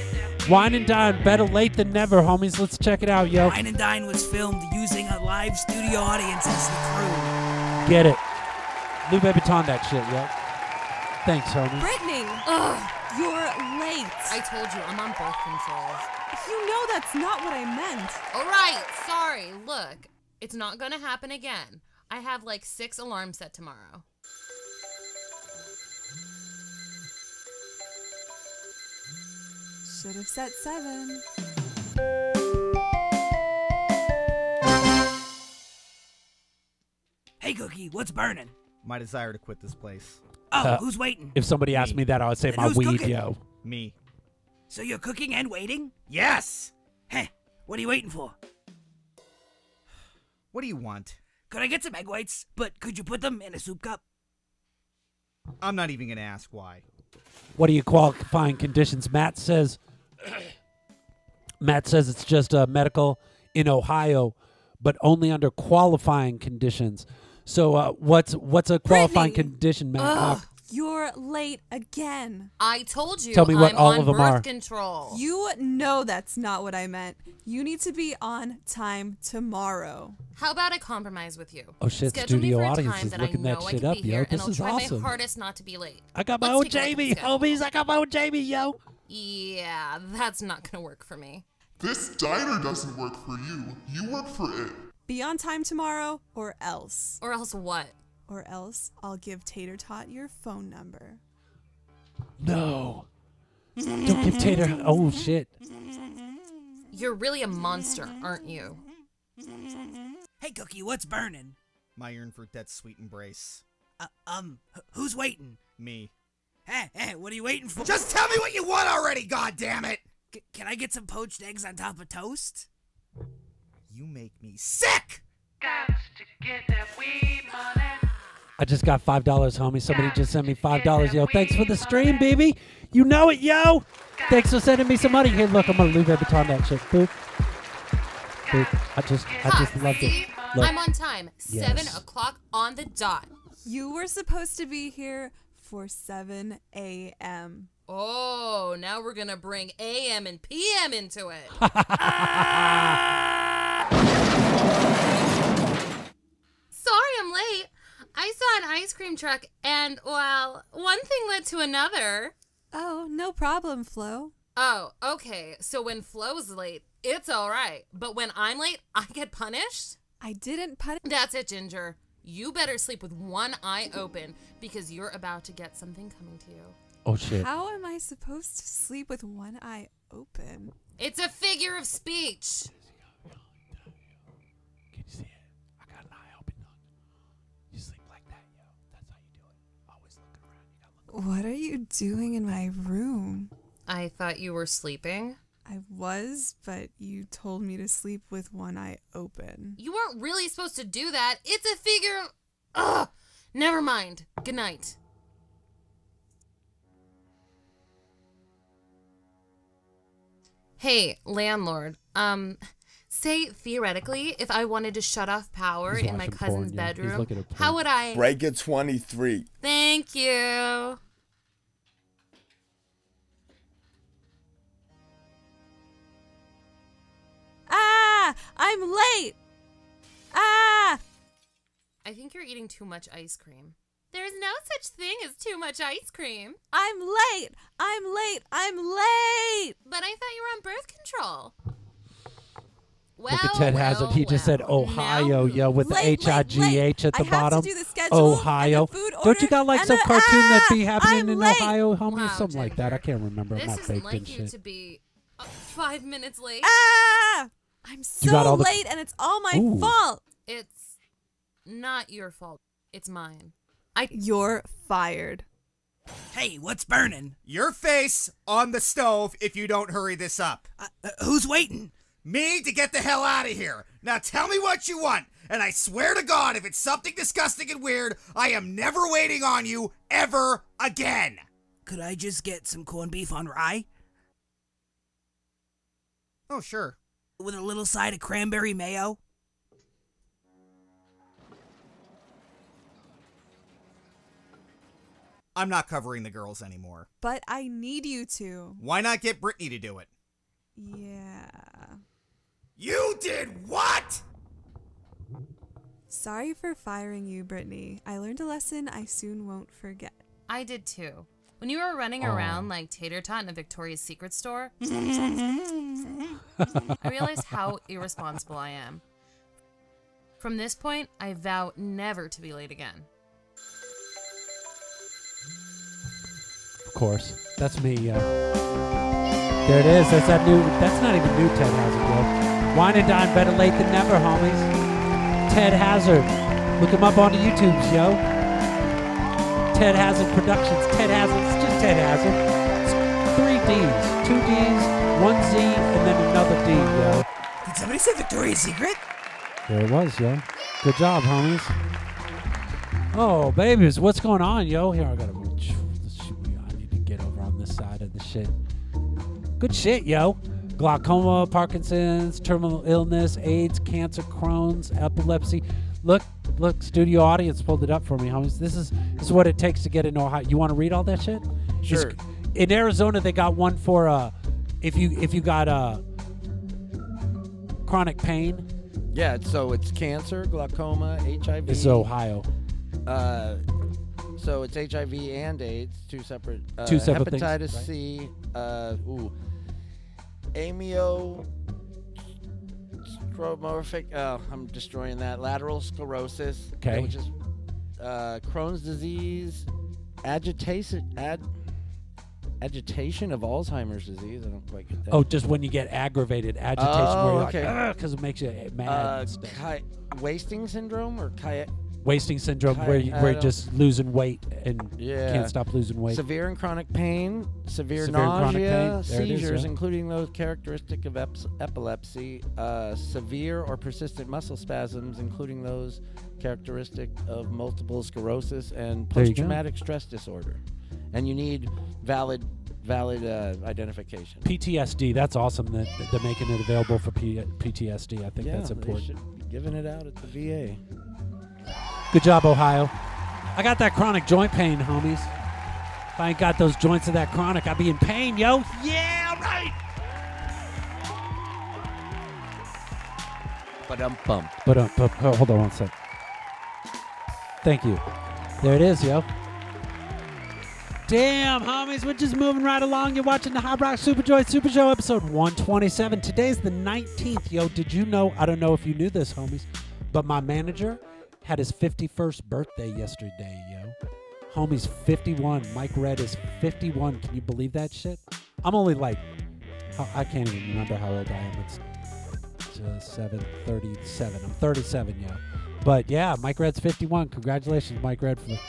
Wine and Dine, better late than never, homies. Let's check it out, yo. Wine and Dine was filmed using a live studio audience as the crew. Get it. Lou Babyton that shit, yo. Thanks, homie. Brittany, you're late. I told you, I'm on birth control. You know that's not what I meant. All right, sorry, look. It's not gonna happen again. I have like 6 alarms set tomorrow. Should have set 7. Hey Cookie, what's burning? My desire to quit this place. Oh, who's waiting? If somebody asked me that, I would say my weed, yo. Me. So you're cooking and waiting? Yes! Heh, what are you waiting for? What do you want? Could I get some egg whites, but could you put them in a soup cup? I'm not even going to ask why. What are your qualifying conditions? Matt says it's just medical in Ohio, but only under qualifying conditions. So what's a qualifying condition, Matt? Ugh, you're late again. I told you. Tell me what I'm all on of them birth control. You know that's not what I meant. You need to be on time tomorrow. How about I compromise with you? Oh shit, studio audience is looking that shit up, yo. This is awesome. And I'll try my hardest not to be late. I got my own Jamie, homies. I got my own Jamie, yo. Yeah, that's not gonna work for me. This diner doesn't work for you. You work for it. Be on time tomorrow or else. Or else what? Or else I'll give Tater Tot your phone number. No. Don't give Tater... Oh, shit. You're really a monster, aren't you? Hey, Cookie, what's burning? My urn for that sweet embrace. Who's waiting? Me. Hey, what are you waiting for? Just tell me what you want already, goddammit! Can I get some poached eggs on top of toast? You make me sick! Got to get that weed money. I just got $5, homie. Somebody just sent me $5, yo. Thanks for the stream, baby. You know it, yo. Thanks for sending me some money. Here, look, I'm going to leave every time that shit. Boop. Boop. I just loved it. Look. I'm on time. Yes. 7 o'clock on the dot. You were supposed to be here for 7 a.m. Oh, now we're going to bring a.m. and p.m. into it. truck, and, well, one thing led to another. Oh, no problem, Flo. Oh, okay. So when Flo's late, it's all right. But when I'm late, I get punished? I didn't punish. That's it, Ginger. You better sleep with one eye open because you're about to get something coming to you. Oh, shit. How am I supposed to sleep with one eye open? It's a figure of speech. Can you see it? I got an eye open. You sleep like that, yo. That's how you do it. Always looking around. You gotta look around. What are you doing in my room? I thought you were sleeping. I was, but you told me to sleep with one eye open. You weren't really supposed to do that. It's a figure. Ugh. Never mind. Good night. Hey, landlord. Say theoretically, if I wanted to shut off power in my cousin's bedroom, how would I? Break it 23. Thank you. Ah! I'm late! Ah! I think you're eating too much ice cream. There's no such thing as too much ice cream. I'm late! I'm late! I'm late! But I thought you were on birth control. Well, look at Ted Hazard. He just said Ohio, yo, with the H-I-G-H at the bottom. Ohio. Don't you got like some cartoon that be happening in Ohio? Homie? Something like that. I can't remember. I'm not baked and shit. This isn't like you to be 5 minutes late. Ah! I'm so late and it's all my fault. It's not your fault. It's mine. You're fired. Hey, what's burning? Your face on the stove if you don't hurry this up. Who's waiting? Me to get the hell out of here. Now tell me what you want. And I swear to God, if it's something disgusting and weird, I am never waiting on you ever again. Could I just get some corned beef on rye? Oh, sure. With a little side of cranberry mayo. I'm not covering the girls anymore. But I need you to. Why not get Brittany to do it? Yeah. You did what? Sorry for firing you, Brittany. I learned a lesson I soon won't forget. I did too. When you were running around like tater tot in a Victoria's Secret store, I realized how irresponsible I am. From this point, I vow never to be late again. Of course. That's me, yo. There it is. That's that new... That's not even new Ted Hazard, yo. Wine and dine, better late than never, homies. Ted Hazard. Look him up on the YouTubes, yo. Ted Hazard Productions, Ted Hazard, it's just Ted Hazard. It's 3 Ds, 2 Ds, 1 Z, and then another D, yo. Did somebody say Victoria's Secret? There it was, yo. Good job, homies. Oh, babies, what's going on, yo? Here, I gotta go. I need to get over on this side of the shit. Good shit, yo. Glaucoma, Parkinson's, terminal illness, AIDS, cancer, Crohn's, epilepsy. Look. Look, studio audience pulled it up for me, homies. This is what it takes to get in Ohio. You want to read all that shit? Sure. It's, in Arizona, they got one for if you got chronic pain. Yeah, so it's cancer, glaucoma, HIV. It's Ohio. So it's HIV and AIDS, two separate hepatitis things, right? C, amio. I'm destroying that. Lateral sclerosis, okay. Which is Crohn's disease, agitation of Alzheimer's disease. I don't quite get that. Oh, just when you get aggravated, agitation. Oh, where you're like, because it makes you mad. Wasting syndrome or kayak. Wasting syndrome, where you're just losing weight and can't stop losing weight. Severe and chronic pain, severe nausea, seizures, including those characteristic of epilepsy, severe or persistent muscle spasms, including those characteristic of multiple sclerosis and post-traumatic stress disorder. And you need valid identification. PTSD, that's awesome that they're making it available for PTSD. I think that's important. They should be giving it out at the VA. Good job, Ohio. I got that chronic joint pain, homies. If I ain't got those joints of that chronic, I'd be in pain, yo. Yeah, right. Ba-dum-bum. Ba-dum-bum. Hold on one sec. Thank you. There it is, yo. Damn, homies, we're just moving right along. You're watching the Hot Rock Superjoy Super Show, episode 127. Today's the 19th, yo. Did you know, I don't know if you knew this, homies, but my manager had his 51st birthday yesterday, yo. Homies, 51. Mike Red is 51. Can you believe that shit? I'm only like, I can't even remember how old I am. It's 37. I'm 37, yo. But yeah, Mike Red's 51. Congratulations, Mike Red, for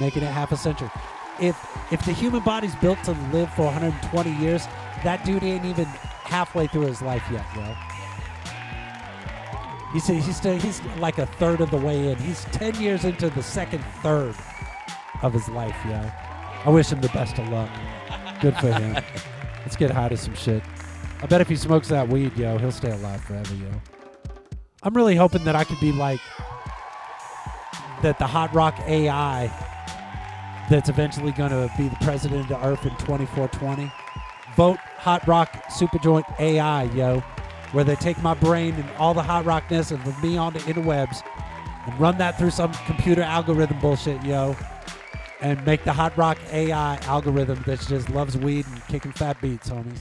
making it half a century. If the human body's built to live for 120 years, that dude ain't even halfway through his life yet, yo. You see, he's like a third of the way in. He's 10 years into the second third of his life, yo. I wish him the best of luck. Good for him. Let's get high to some shit. I bet if he smokes that weed, yo, he'll stay alive forever, yo. I'm really hoping that I could be like that the Hot Rock AI that's eventually going to be the president of Earth in 2420. Vote Hot Rock Superjoint AI, yo, where they take my brain and all the hot rockness and with me on the interwebs and run that through some computer algorithm bullshit, yo, and make the Hot Rock AI algorithm that just loves weed and kicking fat beats, homies.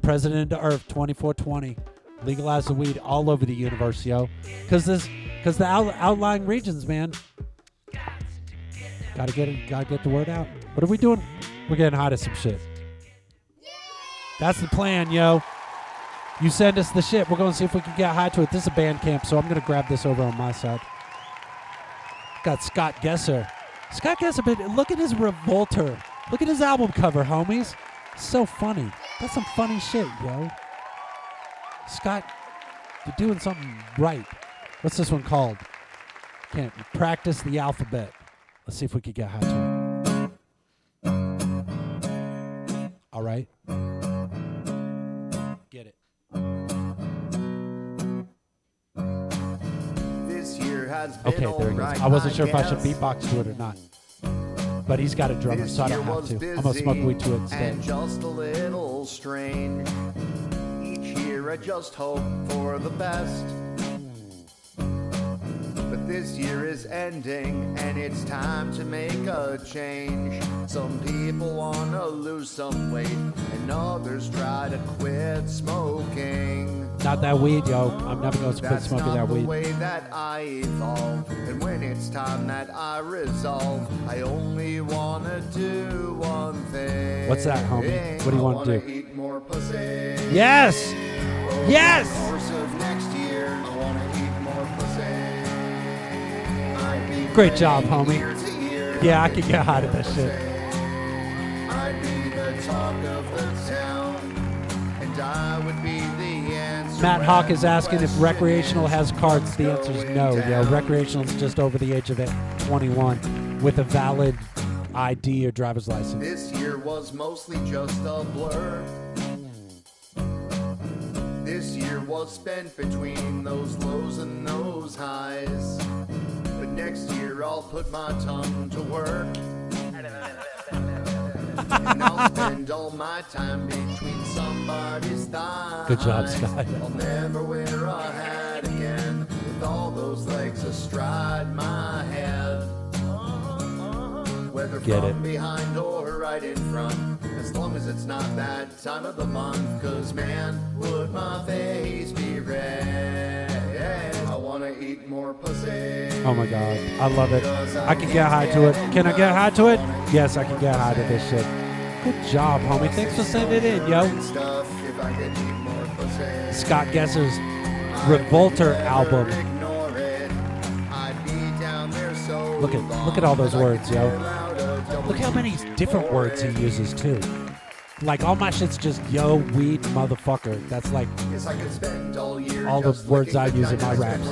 President of Earth 2420. Legalize the weed all over the universe, yo. Because the outlying regions, man. Gotta get the word out. What are we doing? We're getting hot as some shit. That's the plan, yo. You send us the shit. We're going to see if we can get high to it. This is a band camp, so I'm going to grab this over on my side. Got Scott Gesser. Scott Gesser, but look at his Revolter. Look at his album cover, homies. So funny. That's some funny shit, yo. Scott, you're doing something right. What's this one called? Can't practice the alphabet. Let's see if we could get high to it. All right. Get it. This year has been okay, there it goes. I wasn't sure if I should beatbox to it or not. But he's got a drummer, so I don't have to. I'm going to smoke weed to it instead. And just a little strange. Each year I just hope for the best. This year is ending and it's time to make a change. Some people want to lose some weight and others try to quit smoking. Not that weed, yo. I'm never going to quit smoking that weed. That's not the way that I evolve. And when it's time that I resolve, I only want to do one thing. What's that, homie? What do you want to do? Eat more pussy. Yes! Yes! Over the course of next year, I want to eat more pussy. Great job, homie. Yeah, I could get hot at that shit. I'd be the talk of the town, and I would be the answer. Matt Hawk is asking if recreational has carts. The answer is no. Yeah, recreational is just over the age of 21 with a valid ID or driver's license. This year was mostly just a blur. This year was spent between those lows and those highs. Next year I'll put my tongue to work. And I'll spend all my time between somebody's thighs. Good job, Scott. I'll never wear a hat again with all those legs astride my head. Whether Get from it. Behind or right in front, as long as it's not that time of the month, cause man, would my face be red? I want to eat more pussy. Oh my god, I love it. I can get high to it. Can I get high to it? Yes, I can get high to this shit. Good job, homie. Thanks for sending it in, yo. Scott Gesser's Revolter album. Look at all those words, yo. Look how many different words he uses too. Like, all my shit's just, yo, weed, motherfucker. That's like all the words I use in my raps.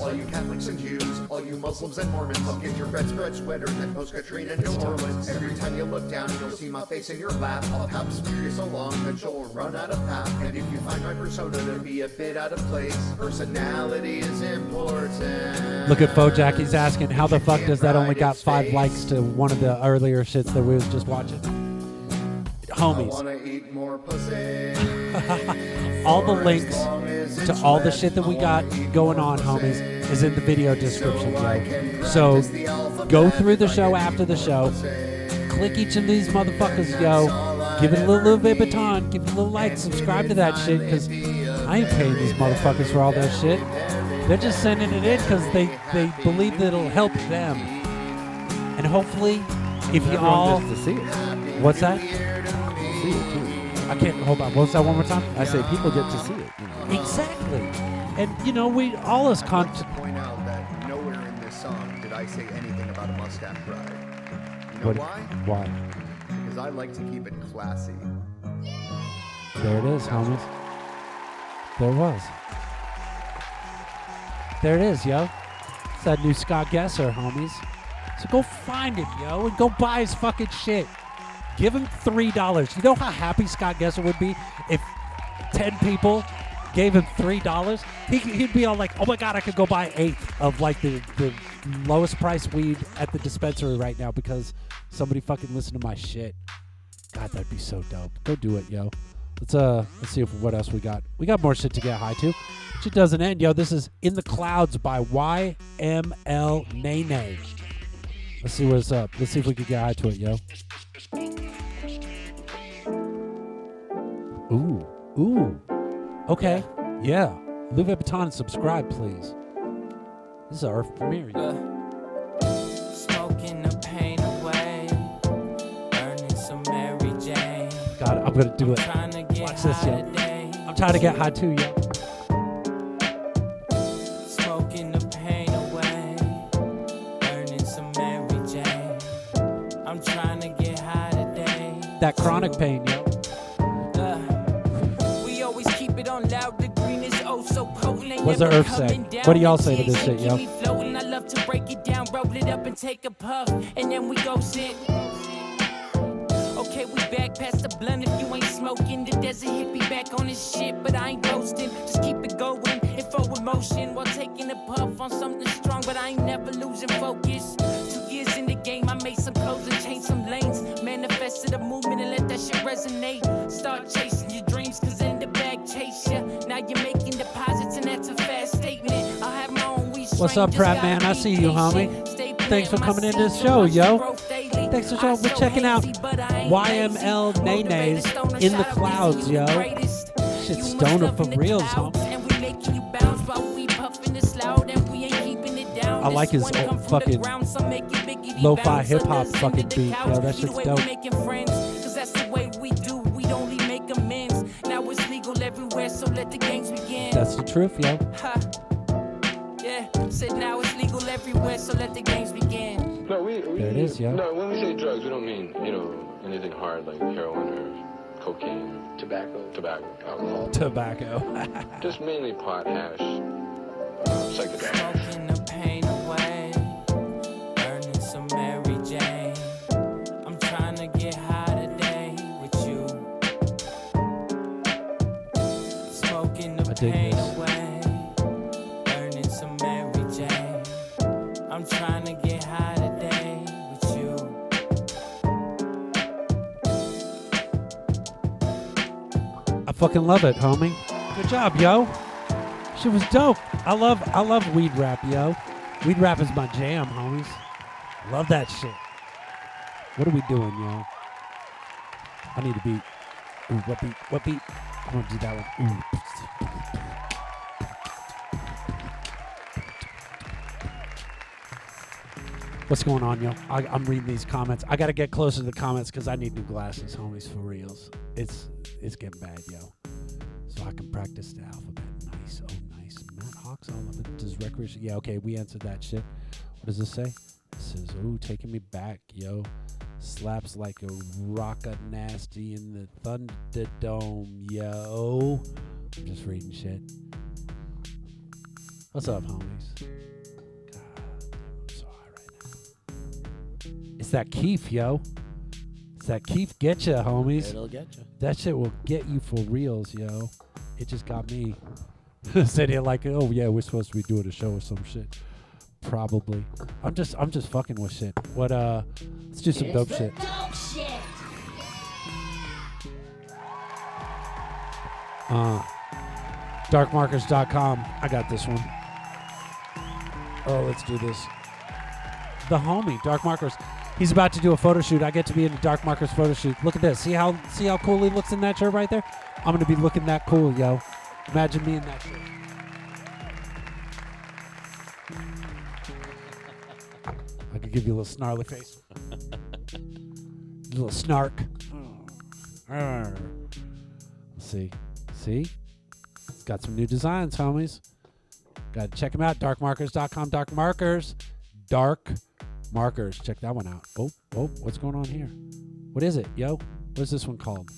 All you Catholics and Jews, all you Muslims and Mormons, I'll get your bedspread sweater and post-Katrina New Orleans. Every time you look down, you'll see my face in your lap. I'll have smear you so long that you'll run out of path. And if you find my persona to be a bit out of place, personality is important. Look at BoJack. He's asking, how the fuck does that only got 5 likes to one of the earlier shits that we was just watching? Homies. I wanna eat more pussy. All the links to all the shit that we got going on, homies, is in the video description, Joe. So go through the show after the show. Click each of these motherfuckers, yo. Give it a little bit of baton. Give it a little like. Subscribe to that shit, because I ain't paying these motherfuckers for all that shit. They're just sending it in because they believe that it'll help them. And hopefully, if you all... to see it. What's that? See it, too. I can't, hold on, what's that one more time? I say people get to see it. You know. Exactly. And, you know, we all as conscious... I'd like to point out that nowhere in this song did I say anything about a Mustang ride. You know what, why? Because I like to keep it classy. There it is, homies. There it was. There it is, yo. It's that new Scott Gesser, homies. So go find him, yo, and go buy his fucking shit. Give him $3. You know how happy Scott Gesser would be if 10 people gave him $3? He'd be all like, oh my God, I could go buy 8 of like the lowest price weed at the dispensary right now because somebody fucking listened to my shit. God, that'd be so dope. Go do it, yo. Let's see what else we got. We got more shit to get high to. Shit doesn't end, yo. This is In the Clouds by YML Nene. Let's see what's up. Let's see if we can get high to it, yo. Ooh. Ooh. Okay. Yeah. Louis Vuitton and subscribe, please. This is our premiere. Smoking the pain away. Burning some Mary Jane. God, I'm going to do it. Watch this, yo. I'm trying to get high, too, yo. That chronic pain, yo. We always keep it on loud. The green is oh so potent. What's the herb say? What do y'all say to this shit, yo? I love to break it down, roll it up and take a puff, and then we go sit. Okay, we back past the blunt. If you ain't smoking, the desert hippie back on his shit, but I ain't ghosting. Just keep it going in full emotion while taking a puff on something strong, but I ain't never losing focus. 2 years in the game, I made some clothes and changed some lanes. To the movement and let that shit resonate. Start chasing your dreams, cause in the bag chase ya. Now you're making deposits and that's a fast statement. I'll have my own weed. What's up, Pratt Man? I see you, homie. Thanks for coming into this show, yo. Thanks for checking out YML Nene's In the Clouds, yo. Shit, stoner for reals, homie. I like his old fucking lo-fi hip-hop fucking beat, yo. That shit's dope. That's the truth, yo. Yeah, said now it's legal everywhere, so let the games begin. No, there it is, yo. No, when we say drugs, we don't mean, you know, anything hard like heroin or cocaine. Tobacco. Alcohol. Tobacco. Just mainly pot, hash, psychedelics. Smoking the pain away, burning some Mary Jane. I'm trying to get high today with you. Smoking the pain. I'm trying to get high today with you. I fucking love it, homie. Good job, yo. Shit was dope. I love weed rap, yo. Weed rap is my jam, homies. Love that shit. What are we doing, yo? I need a beat. Ooh, what beat? I'm gonna do that one. Ooh. What's going on, yo? I'm reading these comments. I gotta get closer to the comments because I need new glasses, homies, for reals. It's getting bad, yo. So I can practice the alphabet. Nice, oh nice. Matt Hawks, all of it. Does recreation? Yeah, okay, we answered that shit. What does this say? It says, ooh, taking me back, yo. Slaps like a rocket nasty in the Thunderdome, yo. I'm just reading shit. What's up, homies? It's that Keith, yo. It's that Keith getcha, homies. It'll getcha. That shit will get you for reals, yo. It just got me sitting here like, oh yeah, we're supposed to be doing a show or some shit. Probably. I'm just fucking with shit. What? Let's do some dope shit. Darkmarkers.com. I got this one. Oh, let's do this. The homie, Dark Markers. He's about to do a photo shoot. I get to be in the Dark Markers photo shoot. Look at this. See how cool he looks in that shirt right there? I'm going to be looking that cool, yo. Imagine me in that shirt. I could give you a little snarly face. A little snark. Let's see. See? It's got some new designs, homies. Got to check them out. Darkmarkers.com. Dark Markers. Dark Markers. Check that one out. Oh, oh, what's going on here? What is it, yo? What is this one called?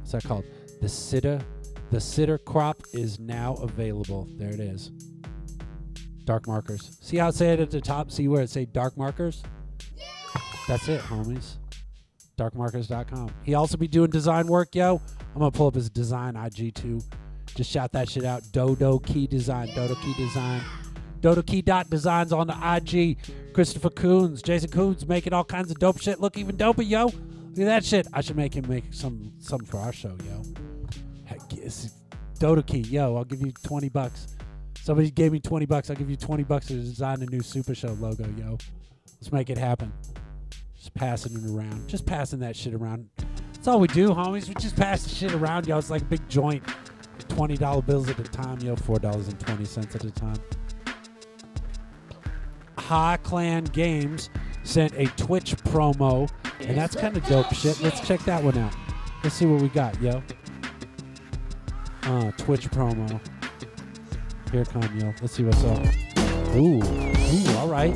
What's that called? The sitter crop is now available. There it is. Dark Markers. See how it said at the top? See where it say Dark Markers? Yeah. That's it, homies. Darkmarkers.com. He also be doing design work, yo. I'm going to pull up his design IG too. Just shout that shit out. Dodokey Design. Yeah. Dodokey Design. Dodokey.designs on the IG. Christopher Coons. Jason Coons making all kinds of dope shit. Look even doper, yo. Look at that shit. I should make him make something for our show, yo. Heck, Dodokey, yo. I'll give you 20 bucks. Somebody gave me 20 bucks. I'll give you 20 bucks to design a new Super Show logo, yo. Let's make it happen. Just passing it around. Just passing that shit around. That's all we do, homies. We just pass the shit around, yo. It's like a big joint. $20 bills at a time, yo. $4.20 at a time. Ha Clan Games sent a Twitch promo, and that's kind of dope shit. Let's check that one out. Let's see what we got, yo. Twitch promo. Here it comes, yo. Let's see what's up. Ooh, all right.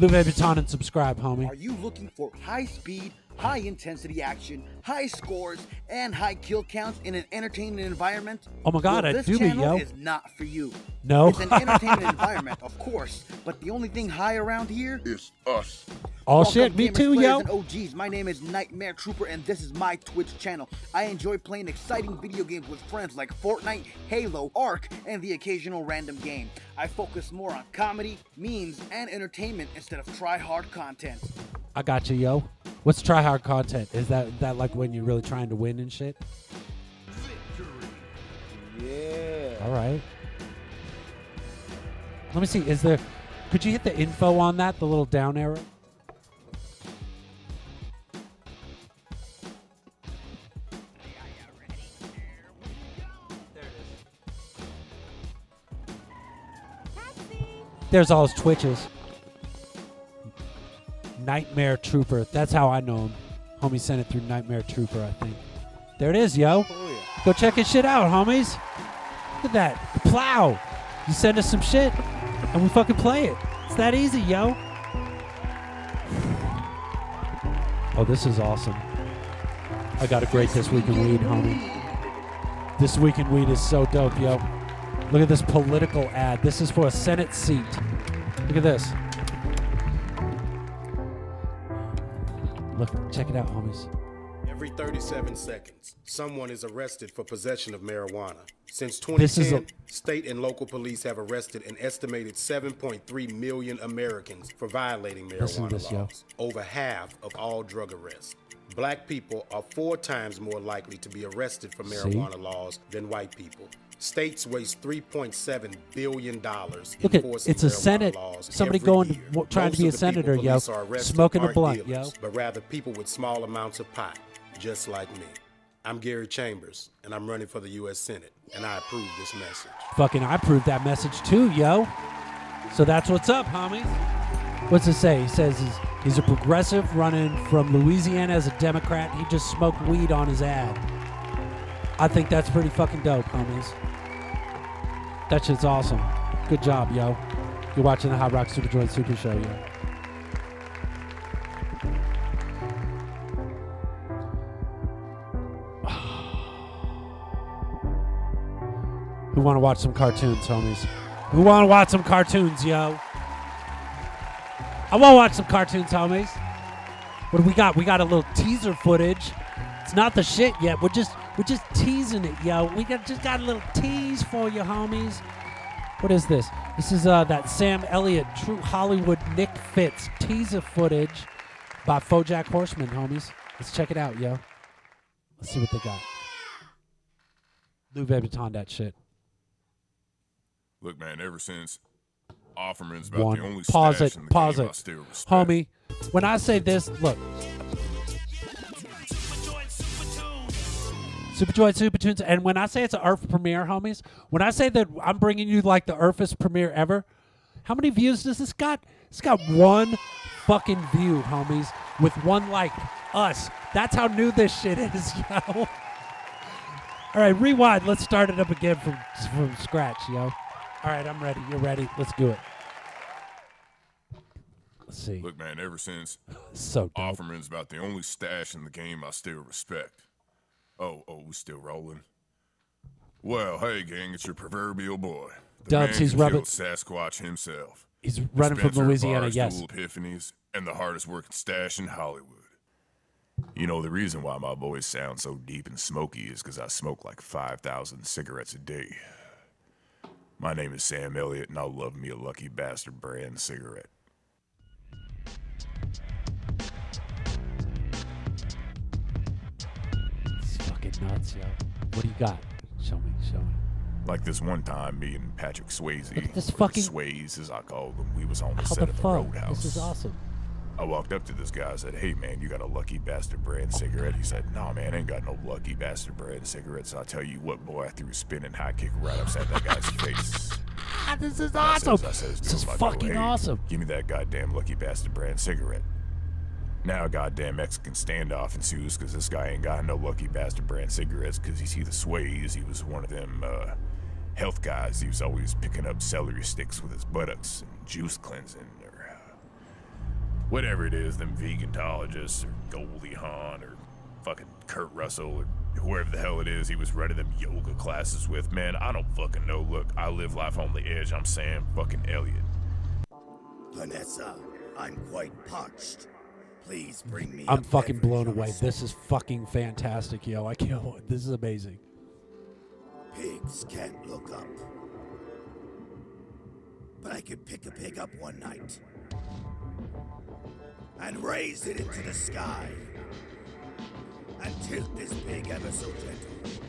Leave a baton and subscribe, homie. Are you looking for high speed, high intensity action, high scores, and high kill counts in an entertaining environment? Oh my god, well, I do be, yo. This channel is not for you. No. It's an entertaining environment, of course, but the only thing high around here is us. Oh shit, me too, yo. OGs, my name is Nightmare Trooper, and this is my Twitch channel. I enjoy playing exciting video games with friends like Fortnite, Halo, Ark, and the occasional random game. I focus more on comedy, memes, and entertainment instead of try-hard content. I got you, yo. What's try-hard content? Is that like when you're really trying to win and shit? Yeah. All right. Let me see. Is there? Could you hit the info on that? The little down arrow. There's all his Twitches. Nightmare Trooper. That's how I know him. Homie sent it through Nightmare Trooper, I think. There it is, yo. Oh, yeah. Go check his shit out, homies. Look at that. The plow. You send us some shit, and we fucking play it. It's that easy, yo. Oh, this is awesome. I got a great This Week in Weed, homie. This Week in Weed is so dope, yo. Look at this political ad. This is for a Senate seat. Look at this. Look, check it out, homies. Every 37 seconds, someone is arrested for possession of marijuana. Since 2010, state and local police have arrested an estimated 7.3 million Americans for violating marijuana laws, over half of all drug arrests. Black people are 4 times more likely to be arrested for marijuana laws than white people. States waste $3.7 billion in forcing it's a Senate. Somebody going trying to be a senator, yo, smoking a blunt, yo. But rather people with small amounts of pot, just like me. I'm Gary Chambers, and I'm running for the U.S. Senate, and I approve this message. Fucking I approve that message too, yo. So that's what's up, homies. What's it say? He says he's a progressive running from Louisiana as a Democrat. He just smoked weed on his ad. I think that's pretty fucking dope, homies. That shit's awesome. Good job, yo. You're watching the Hot Rock Super Joint Super Show, yo. Who want to watch some cartoons, homies? Who want to watch some cartoons, yo? I want to watch some cartoons, homies. What do we got? We got a little teaser footage. It's not the shit yet. We're just teasing it, yo. We just got a little tease for you, homies. What is this? This is that Sam Elliott, True Hollywood, Nick Fitz teaser footage by BoJack Horseman, homies. Let's check it out, yo. Let's see what they got. Louis Vuitton, that shit. Look, man. Ever since Offerman's about one. The only pause it. In the pause game it, homie. When I say this, look. Superjoy, Supertunes, and when I say it's an Earth premiere, homies, when I say that I'm bringing you like the Earthest premiere ever, how many views does this got? It's got one fucking view, homies, with one like us. That's how new this shit is, yo. All right, rewind. Let's start it up again from scratch, yo. All right, I'm ready. You're ready. Let's do it. Let's see. Look, man, ever since so Offerman's about the only stash in the game I still respect. Oh, we still rolling. Well, hey, gang, it's your proverbial boy. The Dubs, man he's rubbing Sasquatch himself. He's running from Louisiana, bars, yes. Epiphanies, and the hardest working stash in Hollywood. You know, the reason why my voice sounds so deep and smoky is because I smoke like 5,000 cigarettes a day. My name is Sam Elliott, and I'll love me a Lucky Bastard brand cigarette. Nuts, yo. What do you got? Show me. Like this one time, me and Patrick Swayze, this fucking Swayze as I call them, we was on the set of the Roadhouse. This is awesome. I walked up to this guy, I said, "Hey man, you got a Lucky Bastard brand cigarette?" He said, "Nah man, I ain't got no Lucky Bastard brand cigarettes." So I tell you what, boy, I threw a spinning high kick right upside that guy's face. This is awesome. I says, this is fucking awesome. Give me that goddamn Lucky Bastard brand cigarette. Now a goddamn Mexican standoff ensues because this guy ain't got no Lucky Bastard brand cigarettes because he's either Swayze, he was one of them health guys. He was always picking up celery sticks with his buttocks and juice cleansing or whatever it is, them vegan-tologists or Goldie Hawn or fucking Kurt Russell or whoever the hell it is he was running them yoga classes with. Man, I don't fucking know. Look, I live life on the edge. I'm Sam fucking Elliott. Vanessa, I'm quite parched. Please bring me I'm fucking blown away. This is fucking fantastic, yo. I can't. This is amazing. Pigs can't look up. But I could pick a pig up one night and raise it into the sky and tilt this pig ever so gentle.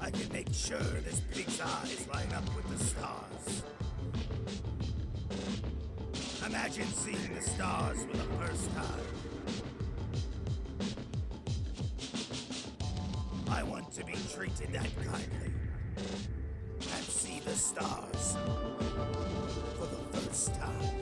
I can make sure this pig's eyes line up with the stars. Imagine seeing the stars for the first time. I want to be treated that kindly and see the stars for the first time.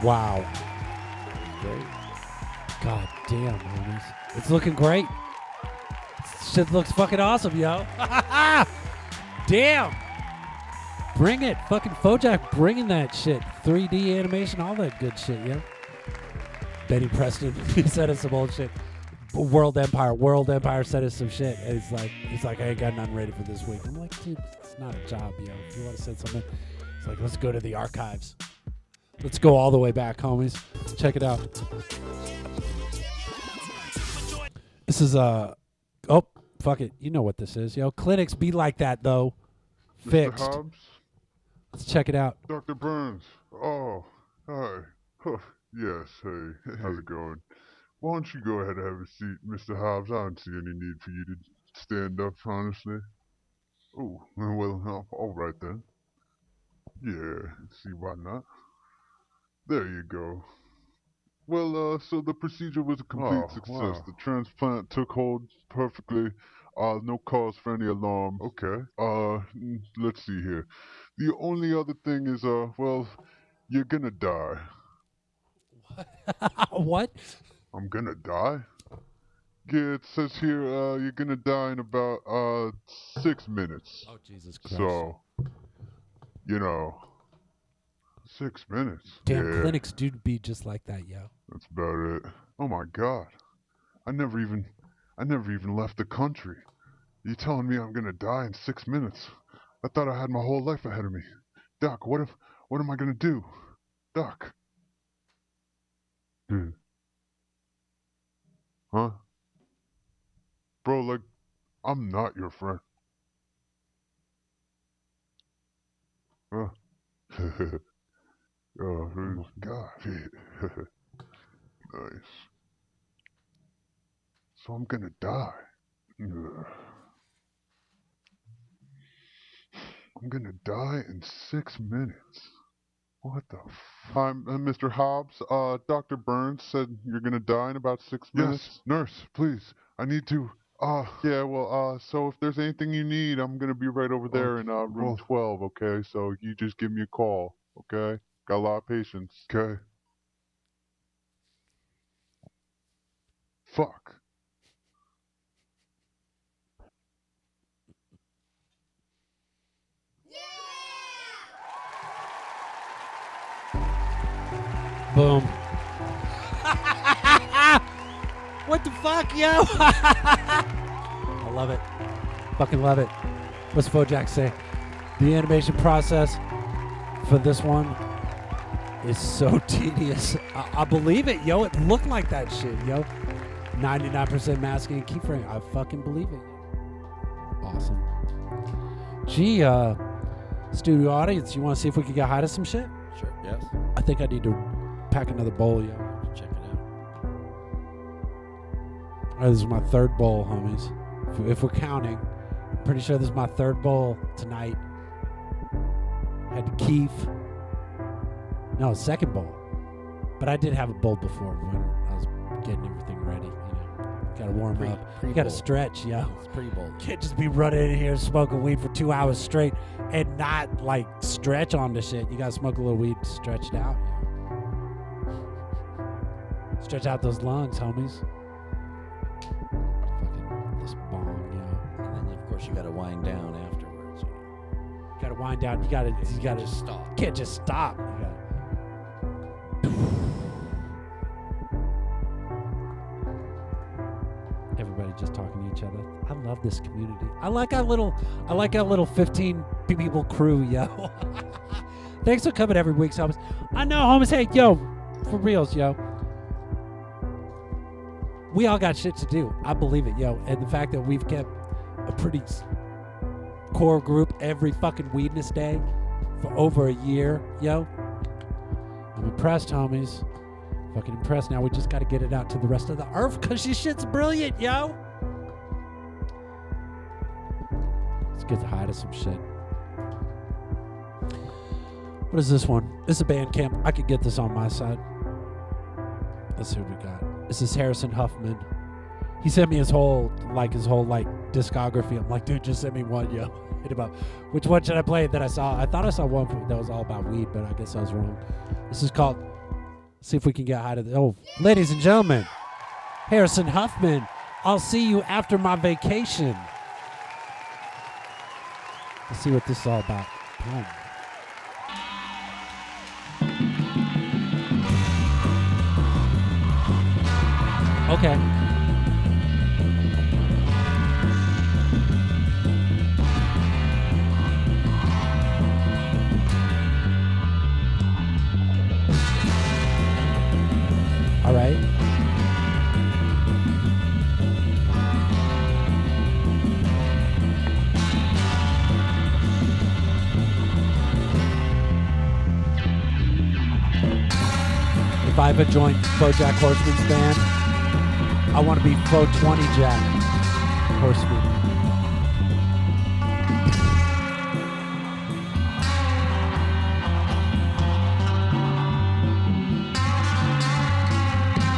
Wow. Great. God damn, homies. It's looking great. Shit looks fucking awesome, yo. Damn. Bring it. Fucking BoJack bringing that shit. 3D animation, all that good shit, yo. Benny Preston, he sent us some old shit. World Empire sent us some shit. And he's like, I ain't got nothing ready for this week. I'm like, dude, it's not a job, yo. If you want to send something, it's like, let's go to the archives. Let's go all the way back, homies. Check it out. This is oh, fuck it. You know what this is, yo. Clinics be like that, though. Mr. Fixed. Hobbs? Let's check it out. Dr. Burns. Oh, hi. Huh. Yes, hey. How's it going? Why don't you go ahead and have a seat, Mr. Hobbs? I don't see any need for you to stand up, honestly. Oh, well, all right then. Yeah, see why not. There you go. Well, so the procedure was a complete success. Wow. The transplant took hold perfectly. No cause for any alarm. Okay. Let's see here. The only other thing is, well, you're gonna die. What? What? I'm gonna die? Yeah, it says here, you're gonna die in about, 6 minutes. Oh, Jesus Christ. So, you know... 6 minutes. Damn, yeah. Clinics do be just like that, yo. That's about it. Oh my God, I never even left the country. You telling me I'm gonna die in 6 minutes? I thought I had my whole life ahead of me. Doc, what am I gonna do? Doc. Huh? Bro, like, I'm not your friend. Huh? Oh, God. Nice. So I'm gonna die. Ugh. I'm gonna die in 6 minutes. What the f... Mr. Hobbs, Dr. Burns said you're gonna die in about 6 minutes? Yes, nurse, please. I need to... yeah, well, so if there's anything you need, I'm gonna be right over there in, room 12, okay? So you just give me a call, okay? Got a lot of patience. Okay. Fuck. Boom. What the fuck, yo? I love it. Fucking love it. What's BoJack say? The animation process for this one is so tedious. I believe it, yo. It looked like that shit, yo. 99% masking and keyframe. I fucking believe it. Awesome. Gee, studio audience, you want to see if we can get high to some shit? Sure, yes. I think I need to... pack another bowl, yo. Check it out. Oh, this is my third bowl, homies. If we're counting, I'm pretty sure this is my third bowl tonight. Had Keith. No, second bowl. But I did have a bowl before when I was getting everything ready. You know, gotta warm up. You gotta stretch, yo. It's pretty bowl. Can't just be running in here smoking weed for 2 hours straight and not like stretch on the shit. You gotta smoke a little weed, stretch it out. Stretch out those lungs, homies. Fucking this bong, you know. And then, of course, you gotta wind down afterwards. You know. You gotta wind down. You gotta just stop. Can't just stop. You gotta. Everybody just talking to each other. I love this community. I like our little 15 people crew, yo. Thanks for coming every week, homies. I know, homies. Hey, yo, for reals, yo. We all got shit to do. I believe it, yo. And the fact that we've kept a pretty core group every fucking Weedness day for over a year, yo. I'm impressed, homies. Fucking impressed. Now we just got to get it out to the rest of the earth because this shit's brilliant, yo. Let's get the high to some shit. What is this one? This is a band camp. I could get this on my side. Let's see what we got. This is Harrison Huffman. He sent me his whole discography. I'm like, dude, just send me one, yo. Hit him up. Which one should I play that I saw? I thought I saw one that was all about weed, but I guess I was wrong. This is called, see if we can get out of this. Oh, ladies and gentlemen, Harrison Huffman, I'll see you after my vacation. Let's see what this is all about. Boom. Okay. All right. If I ever joined BoJack Horseman's band, I want to be Pro 20 Jack Horseman.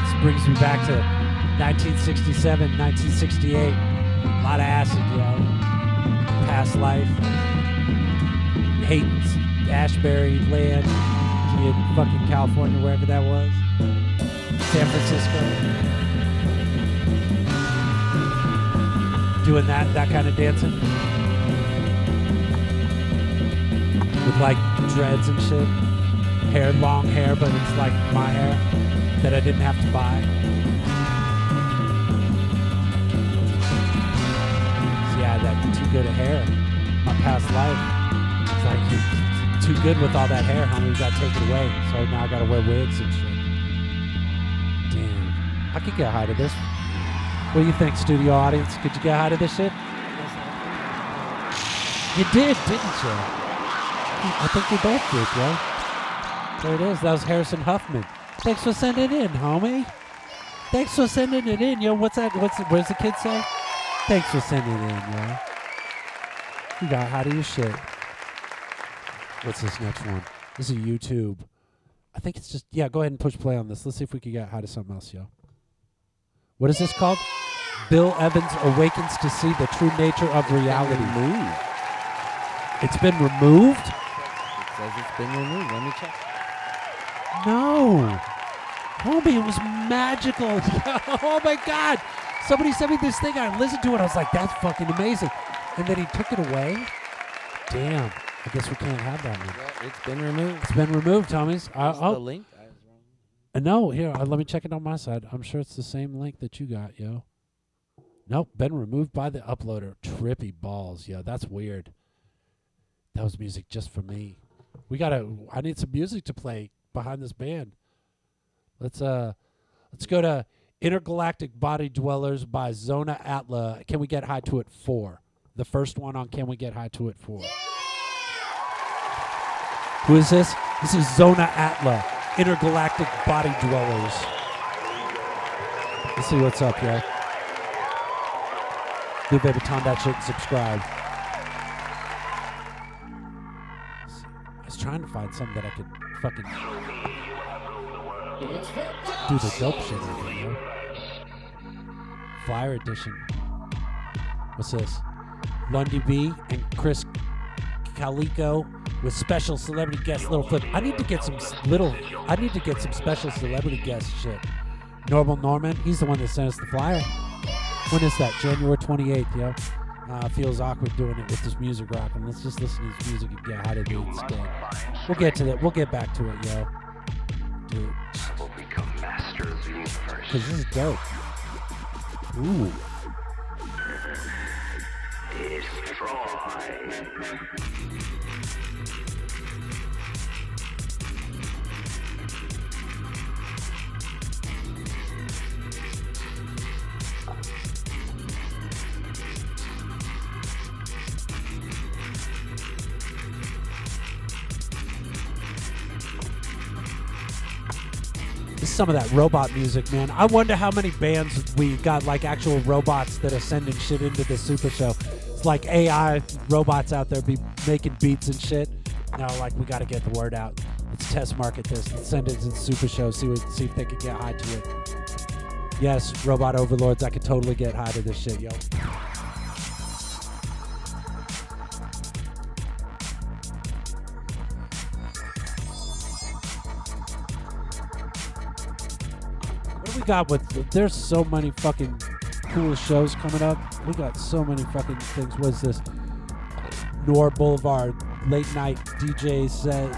This brings me back to 1967, 1968. A lot of acid, yo. Past life. Hating Ashbury land in fucking California, wherever that was. San Francisco. Doing that kind of dancing with like dreads and shit, hair, long hair, but it's like my hair that I didn't have to buy. So yeah, that too good of hair. My past life, it's like it's too good with all that hair. How many got taken away? So now I gotta wear wigs and shit. Damn, I could get high to this. What do you think, studio audience? Could you get out of this shit? You did, didn't you? I think we both did, right? There it is. That was Harrison Huffman. Thanks for sending it in, homie. Thanks for sending it in, yo. What's that? Where's the kid say? Thanks for sending it in, yo. You got out of your shit. What's this next one? This is YouTube. I think it's just, yeah, go ahead and push play on this. Let's see if we can get out of something else, yo. What is this called? Bill Evans Awakens to See the True Nature of Reality. It's been removed? It says it's been removed. Let me check. No. Homie, it was magical. Oh, my God. Somebody sent me this thing. I listened to it. I was like, that's fucking amazing. And then he took it away. Damn. I guess we can't have that one. Yeah, it's been removed. It's been removed, Tommy's. The link? No, here, let me check it on my side. I'm sure it's the same link that you got, yo. Nope, been removed by the uploader. Trippy balls, yo. That's weird. That was music just for me. I need some music to play behind this band. Let's go to Intergalactic Body Dwellers by Zona Atla. Can we get high to it 4? The first one on Can We Get High to It 4. Yeah! Who is this? This is Zona Atla. Intergalactic Body Dwellers. Let's see what's up, y'all. New baby, time that shit and subscribe. I was trying to find something that I could fucking do the dope shit with, you know? Flyer edition. What's this? Lundy B and Chris Calico with special celebrity guest Little Flip. I need to get some special celebrity guest shit. Normal Norman, he's the one that sent us the flyer. When is that? January 28th, yo. Feels awkward doing it with this music rocking. Let's just listen to this music and get how to do it instead. We'll get to that. We'll get back to it, yo. Dude. Because this is dope. Ooh. Some of that robot music, man. I wonder how many bands we got, like actual robots that are sending shit into the Super Show. It's like AI robots out there be making beats and shit. Now, like, we got to get the word out. Let's test market this. Let's send it to the Super Show. See if they can get high to it. Yes, robot overlords. I could totally get high to this shit, yo. We got there's so many fucking cool shows coming up. We got so many fucking things. What is this? Noir Boulevard, late night DJ set,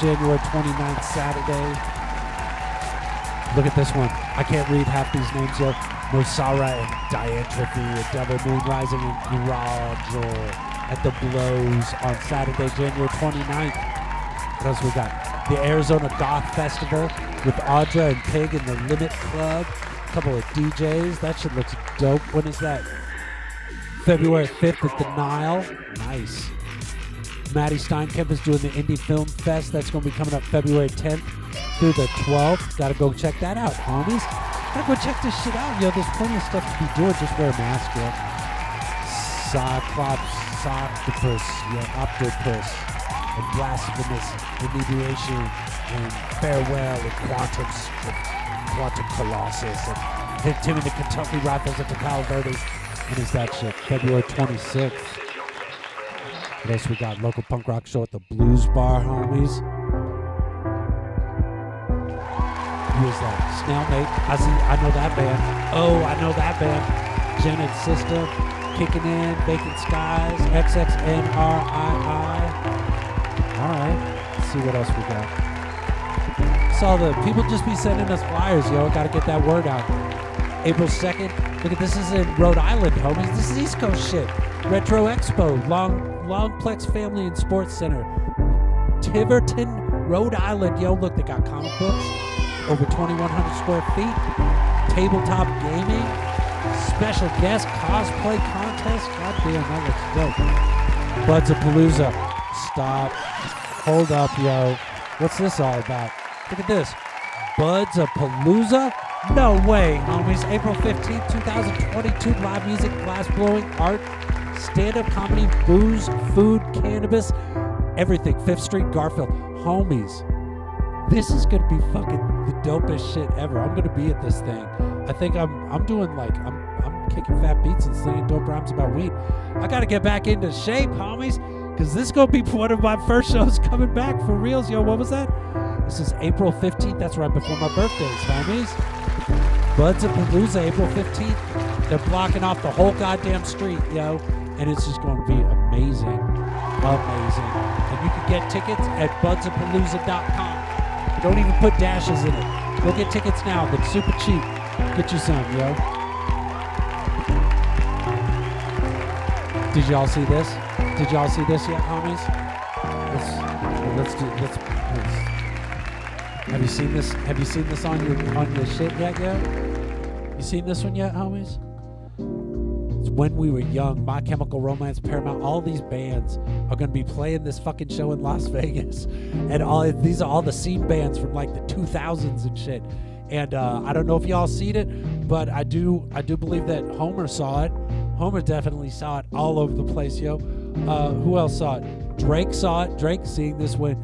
January 29th, Saturday. Look at this one. I can't read half these names yet. Nosara and Diantrophy, and Devil Moon Rising and Mirage at the Blows on Saturday, January 29th. What else we got? The Arizona Goth Festival with Audra and Pig and the Limit Club. A couple of DJs. That shit looks dope. When is that? February 5th at the Nile. Nice. Maddie Steinkemp is doing the Indie Film Fest. That's going to be coming up February 10th through the 12th. Got to go check that out, homies. Got to go check this shit out. Yo, there's plenty of stuff to be doing. Just wear a mask, yo. Octopus, yo, Octopus. And Blasphemous, Remediation, and Farewell, and Quantum Colossus, and Tim and the Kentucky Rifles at the Palo Verde. What is that shit? February 26th. What else we got? Local punk rock show at the Blues Bar, homies. Who is that? Snailmate. I know that band. Oh, I know that band. Jen and Sister, Kicking In, Vacant Skies, XXNRII. All right, let's see what else we got. Saw the people just be sending us flyers, yo. Got to get that word out. April 2nd. Look at this. Is in Rhode Island, homies. This is East Coast shit. Retro Expo, Longplex Family and Sports Center, Tiverton, Rhode Island, yo. Look, they got comic books, over 2,100 square feet, tabletop gaming, Special guest cosplay contest. God damn, that looks dope. Bud's a palooza. Stop. Hold up, yo. What's this all about? Look at this. Bud's a palooza? No way, homies. April 15th, 2022. Live music, glass blowing, art, stand-up comedy, booze, food, cannabis, everything. 5th Street, Garfield. Homies, this is gonna be fucking the dopest shit ever. I'm gonna be at this thing. I think I'm doing like I'm kicking fat beats and slinging dope rhymes about weed. I gotta get back into shape, homies, cause this is gonna be one of my first shows coming back for reals. Yo, what was that? This is April 15th. That's right before my birthdays, homies. Bud's at Palooza, April 15th. They're blocking off the whole goddamn street, yo, and it's just gonna be amazing, amazing. And you can get tickets at budsapalooza.com. Don't even put dashes in it. Go get tickets now. They're super cheap. Get you some, yo. Did y'all see this? Did y'all see this yet, homies? Let's. Have you seen this? Have you seen this on your shit yet, yo? You seen this one yet, homies? It's When We Were Young, My Chemical Romance, Paramount, all these bands are going to be playing this fucking show in Las Vegas. And all these are all the scene bands from like the 2000s and shit. And I don't know if y'all seen it, but I do believe that Homer saw it. Homer definitely saw it all over the place, yo. Who else saw it? Drake saw it. Drake seeing this When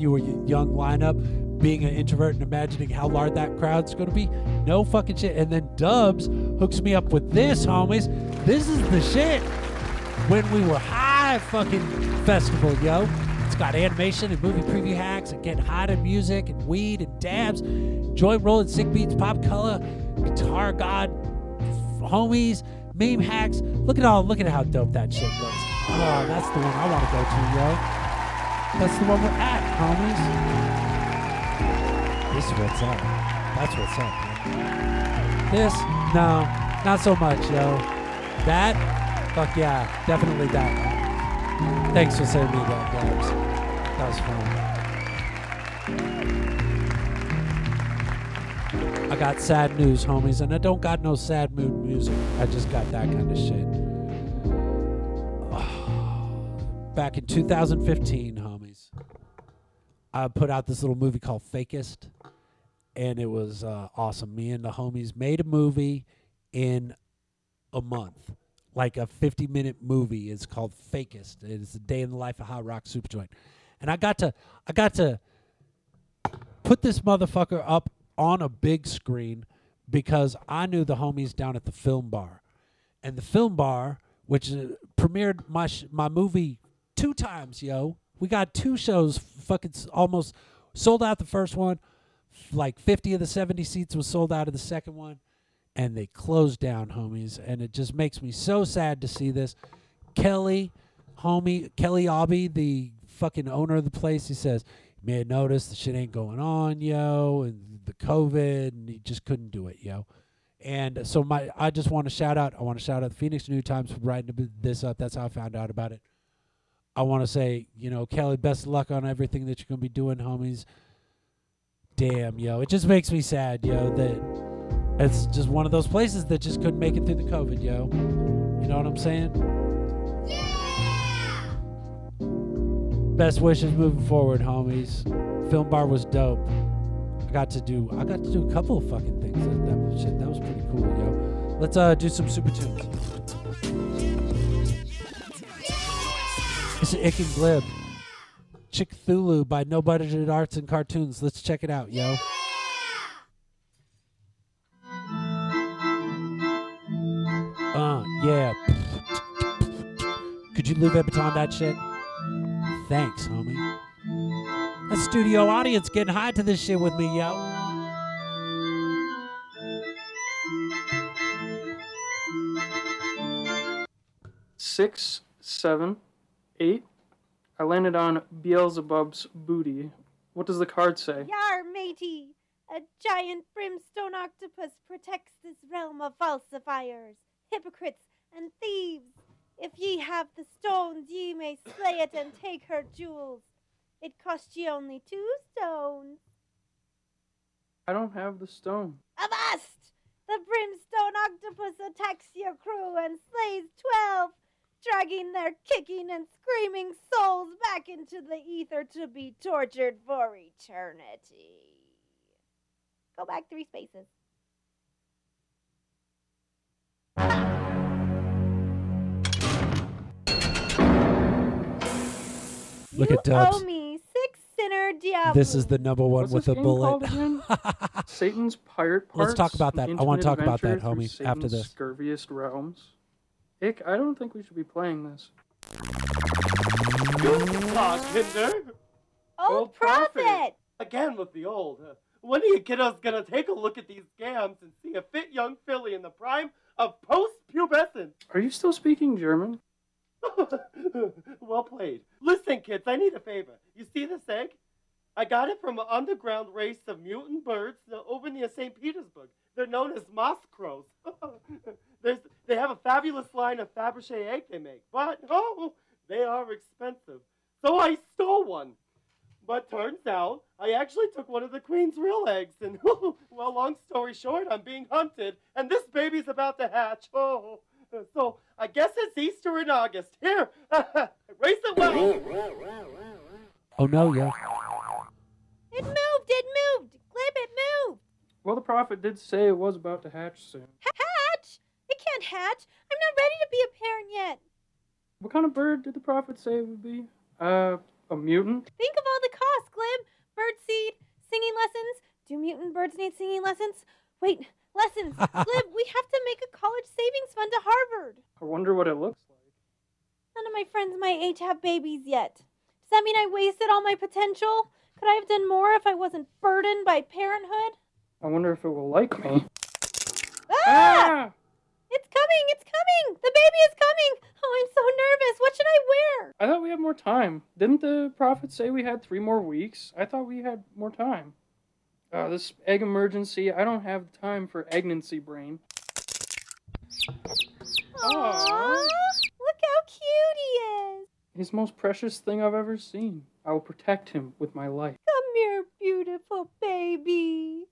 You Were Young lineup. Being an introvert and imagining how large that crowd's gonna be. No fucking shit. And then Dubs hooks me up with this, homies. This is the shit. When We Were High fucking festival, yo. It's got animation and movie preview hacks and getting high to music and weed and dabs, joint rolling, sick beats, Pop Cola, Guitar God, homies, meme hacks. Look at how dope that shit looks. Oh, that's the one I wanna go to, yo. That's the one we're at, homies. This is what's up. That's what's up. This? No. Not so much, yo. That? Fuck yeah. Definitely that. Thanks for sending me that, guys. That was fun. I got sad news, homies, and I don't got no sad mood music. I just got that kind of shit. Oh. Back in 2015, homies, I put out this little movie called Fakest. And it was awesome. Me and the homies made a movie in a month, like a 50-minute movie. It's called Fakest. It's a day in the life of Hot Rock Super Joint. And I got to put this motherfucker up on a big screen because I knew the homies down at the Film Bar, and the Film Bar, which premiered my movie 2 times, yo. We got 2 shows, fucking almost sold out the first one. Like 50 of the 70 seats was sold out of the second one, and they closed down, homies. And it just makes me so sad to see this. Kelly Aubie, the fucking owner of the place, he says, "You may have noticed the shit ain't going on, yo, and the COVID, and he just couldn't do it, yo." And so I just want to shout out. I want to shout out the Phoenix New Times for writing this up. That's how I found out about it. I want to say, you know, Kelly, best of luck on everything that you're gonna be doing, homies. Damn, yo, it just makes me sad, yo, that it's just one of those places that just couldn't make it through the COVID, yo. You know what I'm saying? Yeah! Best wishes moving forward, homies. Film Bar was dope. I got to do a couple of fucking things. That was pretty cool, yo. Let's do some super tunes. It's an Ick and Glib. Chick Thulu by No Budget Arts and Cartoons. Let's check it out, yo. Yeah. Could you Lou Vuitton that shit? Thanks, homie. A studio audience getting high to this shit with me, yo. Six, 7, 8. I landed on Beelzebub's booty. What does the card say? Yar, matey! A giant brimstone octopus protects this realm of falsifiers, hypocrites, and thieves. If ye have the stones, ye may slay it and take her jewels. It cost ye only 2 stones. I don't have the stone. Avast! The the brimstone octopus attacks your crew and slays 12, dragging their kicking and screaming souls back into the ether to be tortured for eternity. Go back 3 spaces. Look at Dubs. You owe me 6 Sinner Diablo. This is the number one. What's with a bullet. Satan's Pirate Parts. Let's talk about that. I want to talk about that, homie, Satan's after this. Scurviest Realms. Ick, I don't think we should be playing this. Good talk, Hinder. Old Prophet. Again with the old. When are you kiddos going to take a look at these gams and see a fit young filly in the prime of post-pubescence? Are you still speaking German? Well played. Listen, kids, I need a favor. You see this egg? I got it from an underground race of mutant birds over near St. Petersburg. They're known as moss crows. They have a fabulous line of Fabergé egg they make, but oh, they are expensive. So I stole one. But turns out, I actually took one of the queen's real eggs, and well, long story short, I'm being hunted, and this baby's about to hatch. Oh. So, I guess it's Easter in August. Here, race it well. Oh, no, yeah. It moved. Glib, it moved. Well, the prophet did say it was about to hatch soon. Hatch? It can't hatch. I'm not ready to be a parent yet. What kind of bird did the prophet say it would be? A mutant? Think of all the costs, Glib. Birdseed, singing lessons. Do mutant birds need singing lessons? Wait. Lessons, Glib, we have to make a college savings fund to Harvard. I wonder what it looks like. None of my friends my age have babies yet. Does that mean I wasted all my potential? Could I have done more if I wasn't burdened by parenthood? I wonder if it will like me. Ah! It's coming, it's coming! The baby is coming! Oh, I'm so nervous. What should I wear? I thought we had more time. Didn't the prophet say we had 3 more weeks? I thought we had more time. This egg emergency, I don't have time for egnancy brain. Aww, look how cute he is. His most precious thing I've ever seen. I will protect him with my life. Come here, beautiful baby.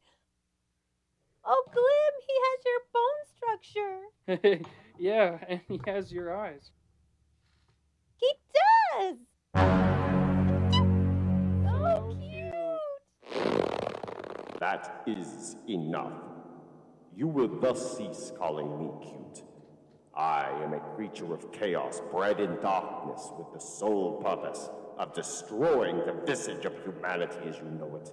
Oh, Glib, he has your bone structure. Yeah, and he has your eyes. He does! That is enough. You will thus cease calling me cute. I am a creature of chaos, bred in darkness with the sole purpose of destroying the visage of humanity as you know it,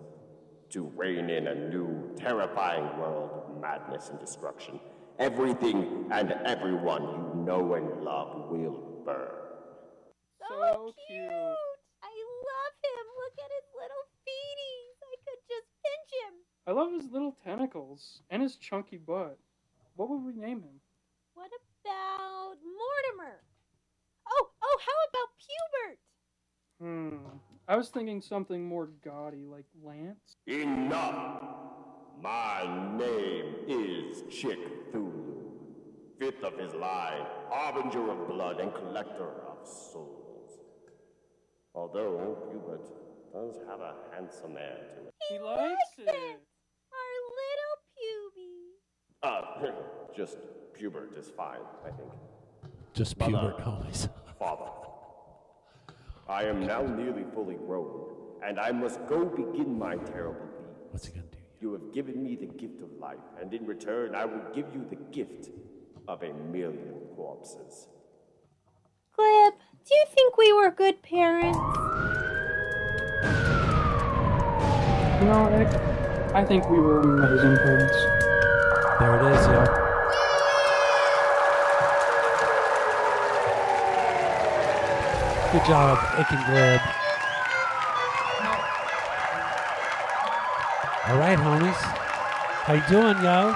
to reign in a new, terrifying world of madness and destruction. Everything and everyone you know and love will burn. So cute! I love him! Look at his little feeties! Him. I love his little tentacles and his chunky butt. What would we name him? What about Mortimer? Oh, how about Pubert? I was thinking something more gaudy like Lance. Enough! My name is Chick-Thulu, 5th of his line, harbinger of blood and collector of souls. Although Pubert does have a handsome air to it. He likes it! Our little Puby! Just Pubert is fine, I think. Just Pubert always. Father, I am now nearly fully grown, and I must go begin my terrible deed. What's he gonna do? You have given me the gift of life, and in return I will give you the gift of a million corpses. Glib, do you think we were good parents? You know, Nick, I think we were amazing parents. There it is, yo. Good job, Ick and Glib. All right, homies. How you doing, yo?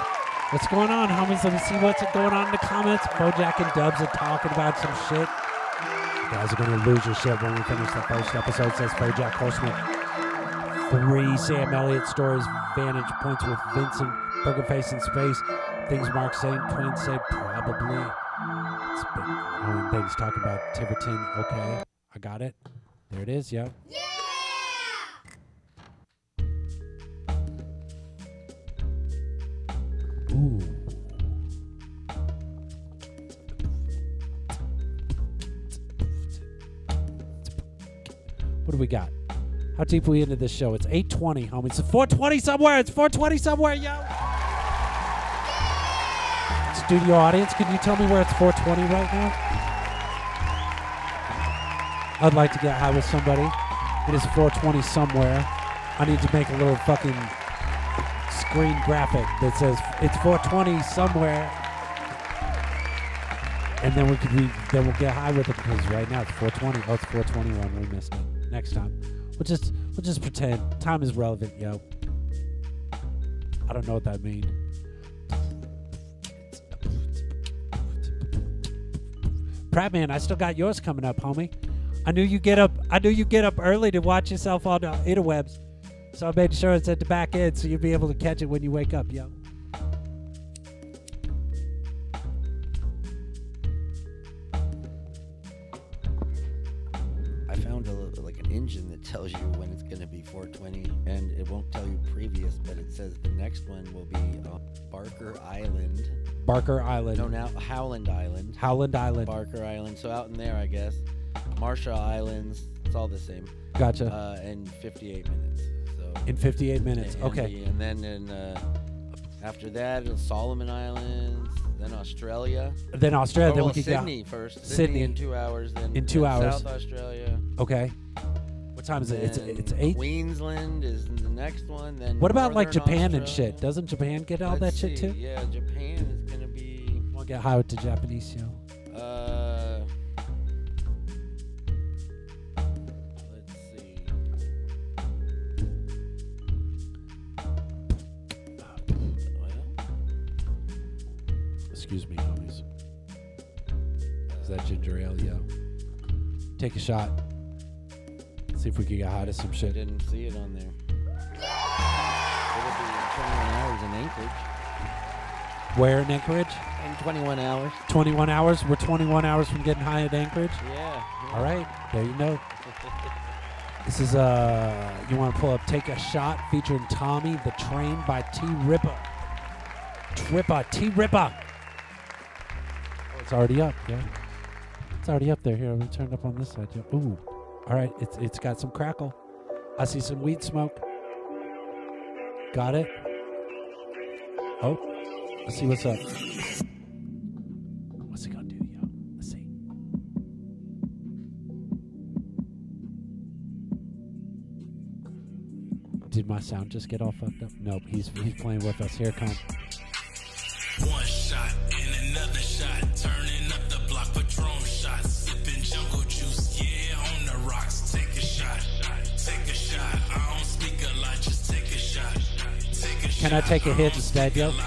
What's going on, homies? Let me see what's going on in the comments. BoJack and Dubs are talking about some shit. You guys are going to lose your shit when we finish the first episode, says BoJack Horseman. 3 Sam Elliott stories, vantage points with Vincent, Burger Face in Space, things Mark Saint, Twin say probably. It's been only things talking about Tiverton. Okay, I got it. There it is, yo. Yeah! Ooh. do we got? How deep we into this show? It's 8:20, homie. It's 4:20 somewhere. It's 4:20 somewhere, yo. Studio audience, can you tell me where it's 4:20 right now? I'd like to get high with somebody. It is 4:20 somewhere. I need to make a little fucking screen graphic that says it's 4:20 somewhere. And then we'll get high with it, because right now it's 4:20. Oh, it's 4:21. We missed it. Next time, we'll just pretend time is relevant, yo. I don't know what that means. Pratt Man, I still got yours coming up, homie. I knew you get up early to watch yourself on the interwebs, so I made sure it's at the back end so you'll be able to catch it when you wake up, yo. Engine that tells you when it's going to be 4:20, and it won't tell you previous, but it says the next one will be Barker Island. No, now Howland Island. Barker Island. So out in there, I guess. Marshall Islands. It's all the same. Gotcha. In 58 minutes. So. In 58 minutes. Okay. And then in after that, it's Solomon Islands. Then Australia. Then we can go. Sydney first. Sydney in 2 hours. Then in 2 hours. South Australia. Okay. What time is it? It's 8? Queensland is the next one. Then what about like Japan Australia and shit? Doesn't Japan get all that shit too? Yeah, Japan is going to be... I'll get high with the Japanese, yo. Let's see. Excuse me, homies. Is that ginger ale, yo? Take a shot. See if we could get high to some shit. I didn't see it on there. It'll be in 21 hours in Anchorage. Where in Anchorage? In 21 hours. 21 hours? We're 21 hours from getting high at Anchorage? Yeah. All right. There you know. This is, you want to pull up Take a Shot featuring Tommy the Train by T Ripper. T Ripper. Oh, it's already up, yeah. It's already up there. Here, I'm turned up on this side. Yeah. Ooh. All right, it's got some crackle. I see some weed smoke. Got it. Oh, let's see what's up. What's it gonna do, yo? Let's see. Did my sound just get all fucked up? Nope, he's playing with us. Here it comes. One shot and another shot, turning up the block, Patron shots, sipping jungle juice, yeah, on the rocks. Take a shot, take a shot. I don't speak a lot, just take a shot, take a shot. Can I take a hit instead, yo? One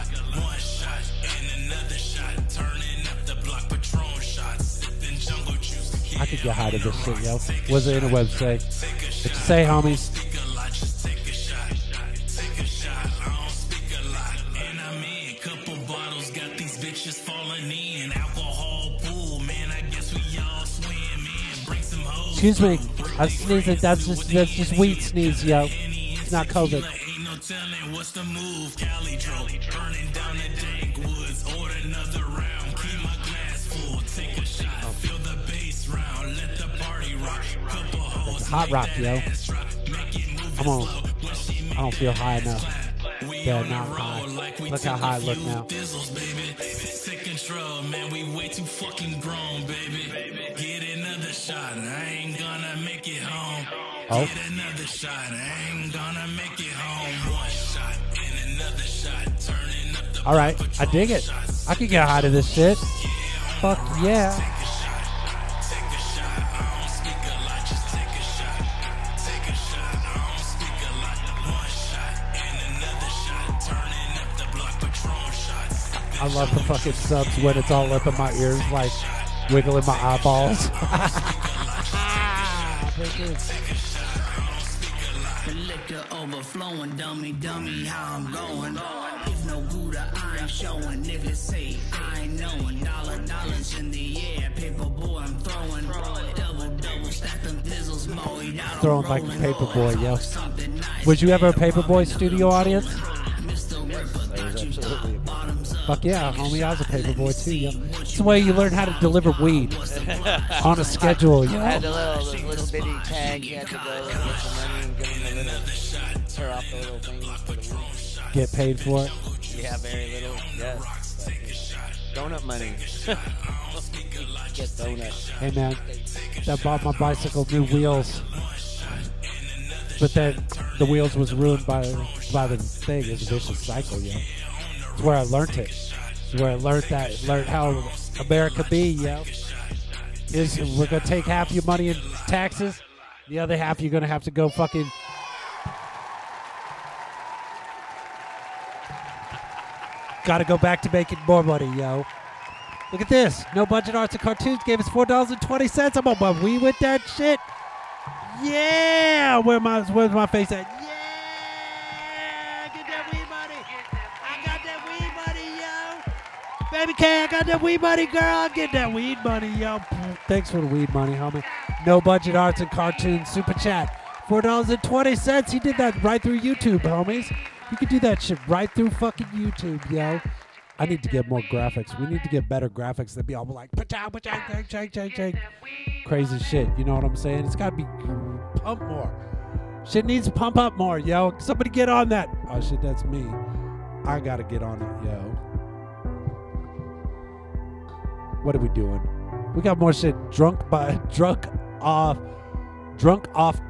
shot and another shot, turning up the block, Patron shots, sipping jungle juice. I could get high to this shit, yo. What's the interweb say? What you say, homies? Excuse me, I was sneezing. That's just weed sneeze, yo. It's not COVID. It's hot rock, yo. Come on. I don't feel high enough. They're not high. Look how high I look now. Man, we way too fucking grown, baby. Get another shot, I ain't gonna make it home. Oh. Get another shot, I ain't gonna make it home. One shot and another shot, turning up the... All right, I dig it. I could get high to this shit. Fuck yeah. Take a shot, I don't speak a lot, just take a shot. Take a shot, I don't speak a lot. One shot and another shot, turning up the block, Patron shots. I love the fucking subs when it's all up in my ears, like wiggling my eyeballs. Liquor overflowing, dummy, how I'm going. If no Gouda, I ain't showing. Niggas say I ain't knowing. Dollars in the air, paperboy, I'm throwing. Double, stack them dizzles, Moe. Throwing like a paperboy, yo. Was you ever a paperboy, studio audience? Fuck yeah, homie, I was a paperboy too, yo. That's the way you learn how to deliver weed on a schedule. You know? Had a little bitty tag. You had to go and get some money and give them a little, tear off the little thing for the weed. Get paid for it? Yeah, very little. Yes. But, donut money. Get donuts. Hey, man, I bought my bicycle new wheels. But then the wheels was ruined by the thing. It was a vicious cycle, yo. It's where I learned it. It's where I learned that. Learned how America be, yo. Is we're gonna take half your money in taxes, the other half you're gonna have to go fucking. Gotta go back to making more money, yo. Look at this. No Budget Arts and Cartoons gave us $4.20. I'm on my we with that shit. Yeah, where's my face at? Yeah, get that weed money. I got that weed money, yo. Baby K, I got that weed money, girl. I get that weed money, yo. Thanks for the weed money, homie. No Budget Arts and Cartoons super chat, $4.20. He did that right through YouTube, homies. You can do that shit right through fucking YouTube, yo. I need to get more graphics. We need to get better graphics that be all like, pa-chow, crazy shit. You know what I'm saying? It's got to be pumped more. Shit needs to pump up more, yo. Somebody get on that. Oh, shit, that's me. I got to get on it, yo. What are we doing? We got more shit. Drunk Off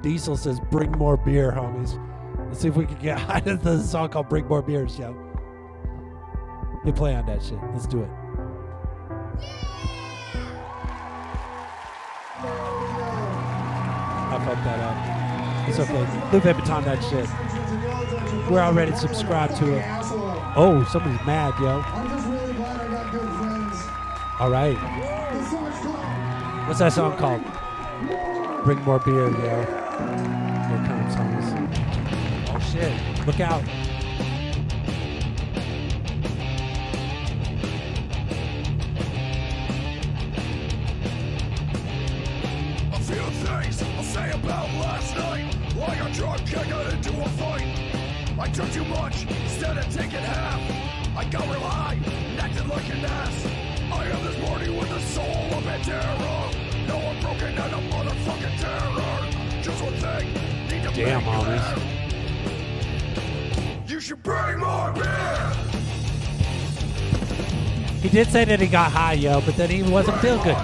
Diesel says, bring more beer, homies. Let's see if we can get out of the song called Bring More Beers, yo. They play on that shit. Let's do it. I fucked that up. It's okay. Lupe Baton that shit. We're already subscribed to it. Oh, somebody's mad, yo. All right. What's that song called? Bring More Beer, yo. Here comes, homies. Oh, shit. Look out. About last night, like a drunk, I got into a fight. I took too much, instead of taking half. I got relied, acted like an ass. I am this morning with the soul of a terror. No, I'm broken and a motherfucking terror. Just one thing, need to damn, homies. You should bring more beer. He did say that he got high, yo, but then he wasn't feeling good.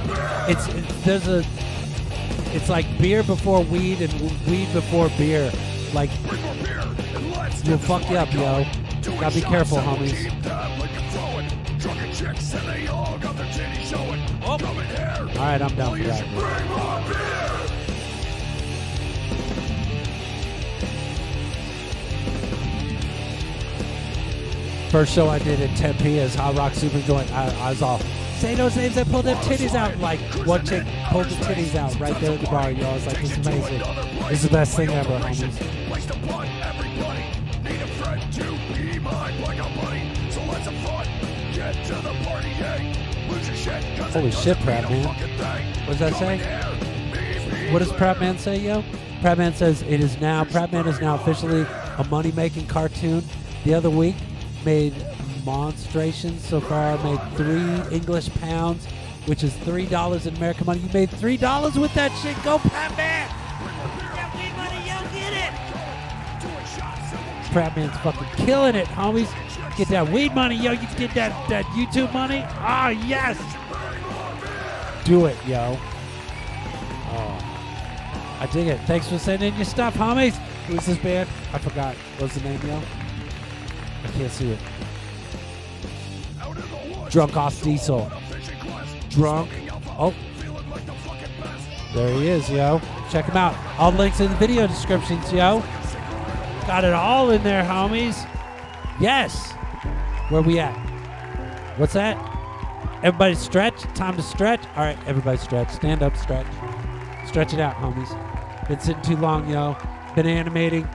It's like beer before weed and weed before beer. Like, you'll fuck you up, yo. Gotta be careful, homies. Oh. Alright, I'm down for that. First show I did in Tempe is Hot Rock Super Joint. I was all, say those names that pulled them titties out. Like, one chick pulled the titties out right there at the bar, y'all. It's like, this is amazing. This is the best thing ever, homies. Holy shit, Pratt Man. What does that say? What does Pratt Man say, yo? Pratt Man says, it is now, Pratt Man is now officially a money-making cartoon. The other week, made monstrations so far, made 3 English pounds, which is $3 in American money. You made $3 with that shit. Go Pratt Man! That weed money, yo, get it! Pratt Man's fucking killing it, homies. Get that weed money, yo. You get that YouTube money. Ah, oh, yes! Do it, yo. Oh, I dig it. Thanks for sending your stuff, homies. Who's this band? I forgot. What's the name, yo? I can't see it. Drunk Off Diesel. Drunk. Oh. There he is, yo. Check him out. All links in the video descriptions, yo. Got it all in there, homies. Yes. Where we at? What's that? Everybody stretch. Time to stretch. All right, everybody stretch. Stand up, stretch. Stretch it out, homies. Been sitting too long, yo. Been animating.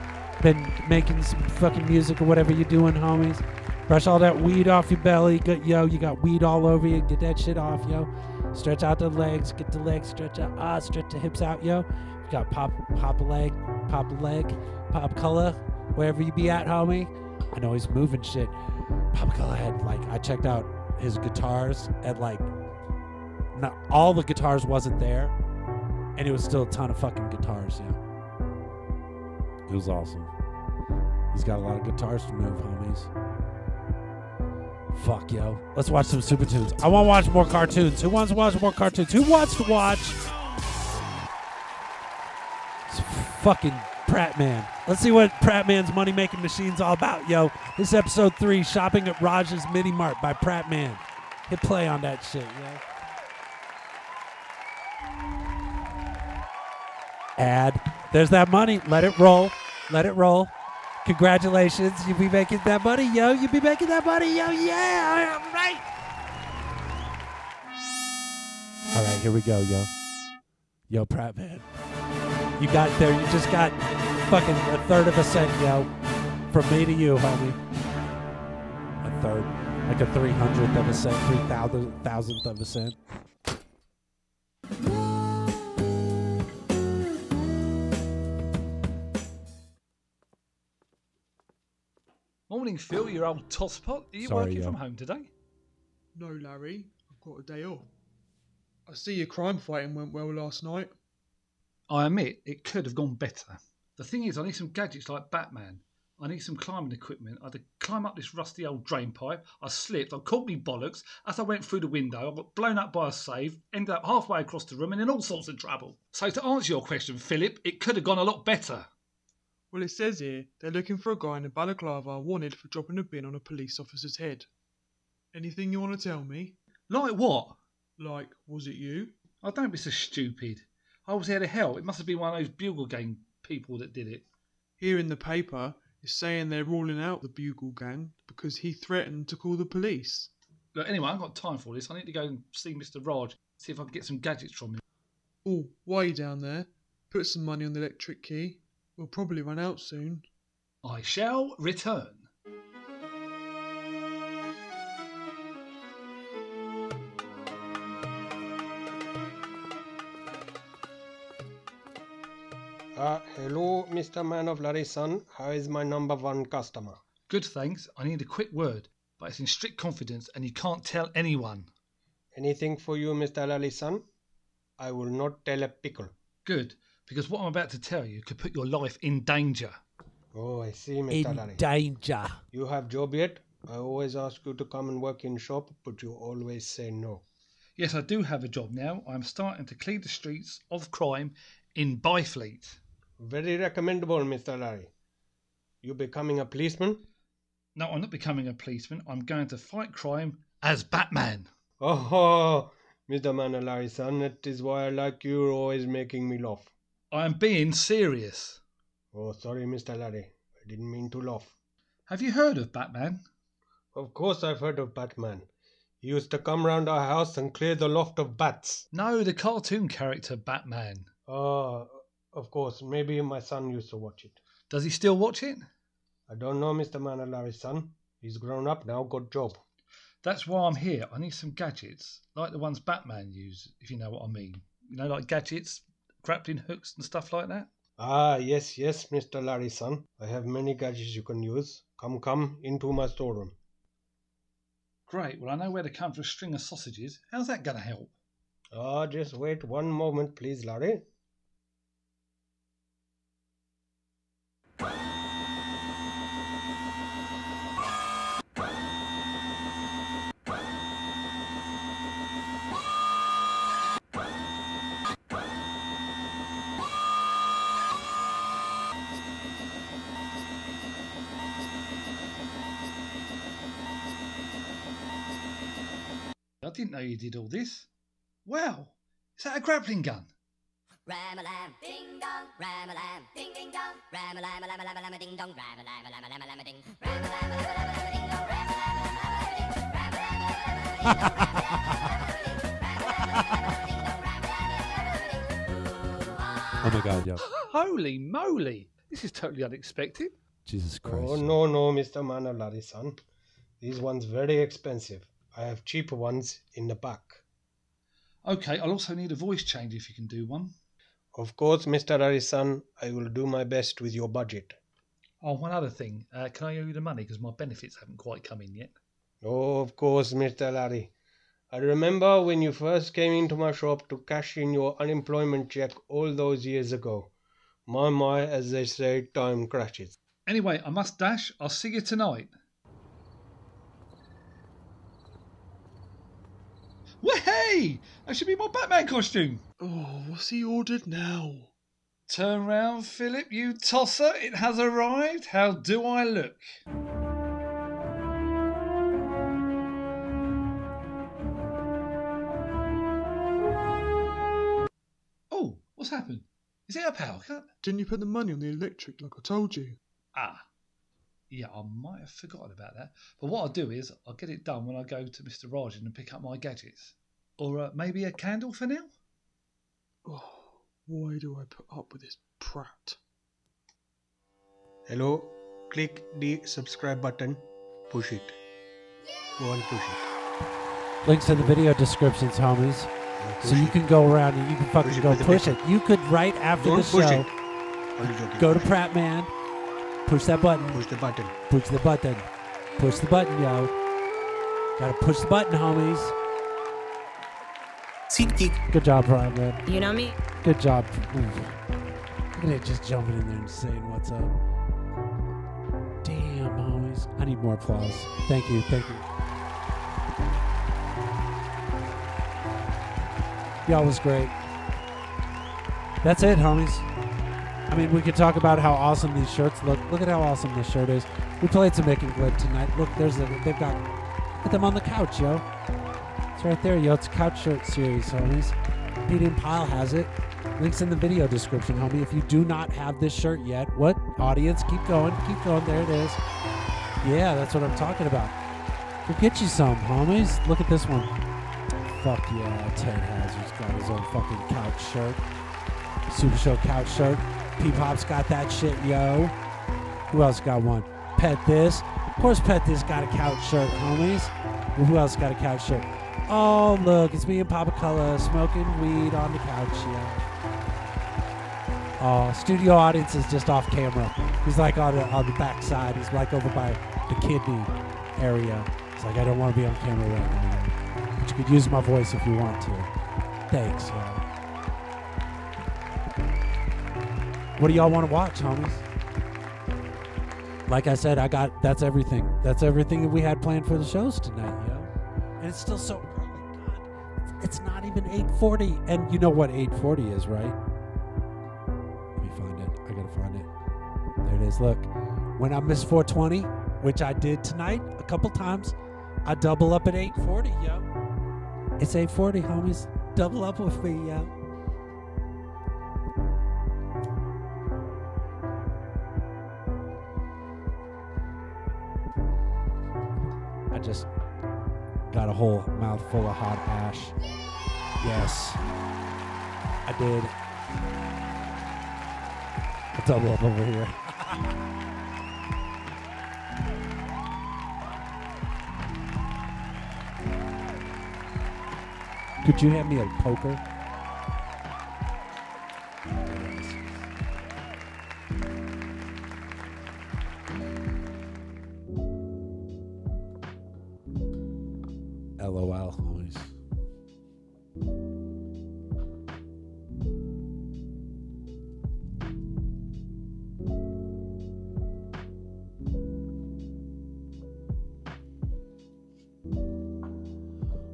Been making some fucking music or whatever you're doing, homies. Brush all that weed off your belly. Good, yo, you got weed all over you. Get that shit off, yo. Stretch out the legs. Get the legs stretch out. Ah, stretch the hips out, yo. You got pop leg, Pop Cola, wherever you be at, homie. I know he's moving shit. Papa Cola had, like, I checked out his guitars at like Not all the guitars wasn't there, and it was still a ton of fucking guitars. Yeah, it was awesome. He's got a lot of guitars to move, homies. Fuck, yo, let's watch some Super Tunes. I want to watch more cartoons. Who wants to watch more cartoons? Who wants to watch fucking Pratt Man? Let's see what Pratt Man's money making machine's all about, yo. This is episode 3, shopping at Raj's Mini Mart by Pratt Man. Hit play on that shit, yo. Ad. There's that money. Let it roll. Let it roll. Congratulations. You'll be making that money, yo. You'll be making that money, yo. Yeah. All right. All right. Here we go, yo. Yo, Pratt Man. You got there. You just got fucking a third of a cent, yo. From me to you, homie. A third. Like a 300th of a cent. 3,000th of a cent. Morning, Phil, you old tosspot. Are you working from home today? No, Larry. I've got a day off. I see your crime fighting went well last night. I admit, it could have gone better. The thing is, I need some gadgets like Batman. I need some climbing equipment. I had to climb up this rusty old drain pipe. I slipped. I caught me bollocks. As I went through the window, I got blown up by a save, ended up halfway across the room and in all sorts of trouble. So to answer your question, Philip, it could have gone a lot better. Well, it says here they're looking for a guy in a balaclava wanted for dropping a bin on a police officer's head. Anything you want to tell me? Like what? Like, was it you? Oh, don't be so stupid. I was out of hell. It must have been one of those Bugle Gang people that did it. Here in the paper, it's saying they're ruling out the Bugle Gang because he threatened to call the police. Look, anyway, I've got time for this. I need to go and see Mr. Raj, see if I can get some gadgets from him. Oh, while you're down there, put some money on the electric key. We'll probably run out soon. I shall return. Hello, Mr. Man of Larison. How is my number one customer? Good, thanks. I need a quick word, but it's in strict confidence and you can't tell anyone. Anything for you, Mr. Larison? I will not tell a pickle. Good. Because what I'm about to tell you could put your life in danger. Oh, I see, Mr. Larry. In danger. You have job yet? I always ask you to come and work in shop, but you always say no. Yes, I do have a job now. I'm starting to clean the streets of crime in Byfleet. Very recommendable, Mr. Larry. You becoming a policeman? No, I'm not becoming a policeman. I'm going to fight crime as Batman. Oh, Mr. Man Larry, son, that is why I like you. You're always making me laugh. I am being serious. Oh, sorry, Mr. Larry. I didn't mean to laugh. Have you heard of Batman? Of course I've heard of Batman. He used to come round our house and clear the loft of bats. No, the cartoon character Batman. Of course. Maybe my son used to watch it. Does he still watch it? I don't know, Mr. Manalari's son. He's grown up now, got job. That's why I'm here. I need some gadgets, like the ones Batman used, if you know what I mean. You know, like gadgets... grappling hooks and stuff like that? Ah, yes, yes, Mr. Larry-san. I have many gadgets you can use. Come, into my storeroom. Great, well, I know where to come for a string of sausages. How's that going to help? Ah, just wait one moment, please, Larry. I didn't know you did all this. Wow, is that a grappling gun? Ram-a-lam, ding-dong, ram-a-lam, ding-ding-dong, ram-a-lam, lam-a-lam, ding-dong, ram-a-lam, ding, ram-a-lam, ding. Oh my God, yeah. Holy moly, this is totally unexpected. Jesus Christ. Oh, no, Mr. Manalari-san. These ones very expensive. I have cheaper ones in the back. Okay, I'll also need a voice change if you can do one. Of course, Mr. Arisan, I will do my best with your budget. Oh, one other thing. Can I owe you the money? Because my benefits haven't quite come in yet. Oh, of course, Mr. Larry. I remember when you first came into my shop to cash in your unemployment check all those years ago. My, as they say, time crashes. Anyway, I must dash. I'll see you tonight. Wahey! That should be my Batman costume. Oh, what's he ordered now? Turn round, Philip, you tosser. It has arrived. How do I look? Oh, what's happened? Is it a power cut? Didn't you put the money on the electric like I told you? Ah, yeah, I might have forgotten about that. But what I'll do is I'll get it done when I go to Mr. Rajan and pick up my gadgets. Or maybe a candle for now? Oh, why do I put up with this Pratt? Hello, click the subscribe button. Push it. Go on, push it. Links in the video descriptions, homies. So you can go around and you can fucking go push it. You could right after the show, go to Pratt Man, push that button. Push the button. Push the button. Push the button, yo. Gotta push the button, homies. Good job, Pratt Man. You know me? Good job. Look at it just jumping in there and saying what's up. Damn, homies. I need more applause. Thank you. Thank you. Y'all was great. That's it, homies. I mean, we could talk about how awesome these shirts look. Look at how awesome this shirt is. We played some Mick and Glib tonight. Look, they've got... Look at them on the couch, yo. It's right there, yo. It's a couch shirt series, homies. P-Pop Pyle has it. Link's in the video description, homie. If you do not have this shirt yet, what? Audience, keep going. Keep going. There it is. Yeah, that's what I'm talking about. We'll get you some, homies. Look at this one. Fuck yeah, Ted Hazard's got his own fucking couch shirt. Super Show couch shirt. P-Pop's got that shit, yo. Who else got one? Pet This. Of course Pet This got a couch shirt, homies. Well, who else got a couch shirt? Oh, look, it's me and Papa Cola smoking weed on the couch, yo. Oh, studio audience is just off camera. He's like on the back side. He's like over by the kidney area. He's like, I don't want to be on camera right now. But you could use my voice if you want to. Thanks, y'all. What do y'all want to watch, homies? Like I said, that's everything. That's everything that we had planned for the shows tonight, yo. And it's still so early, God. It's not even 8:40. And you know what 8:40 is, right? Let me find it. I gotta find it. There it is. Look, when I miss 4:20, which I did tonight a couple times, I double up at 8:40, yo. It's 8:40, homies. Double up with me, yo. I just got a whole mouthful of hot ash. Yes, I did. I double up over here. Could you hand me a poker? LOL, homies.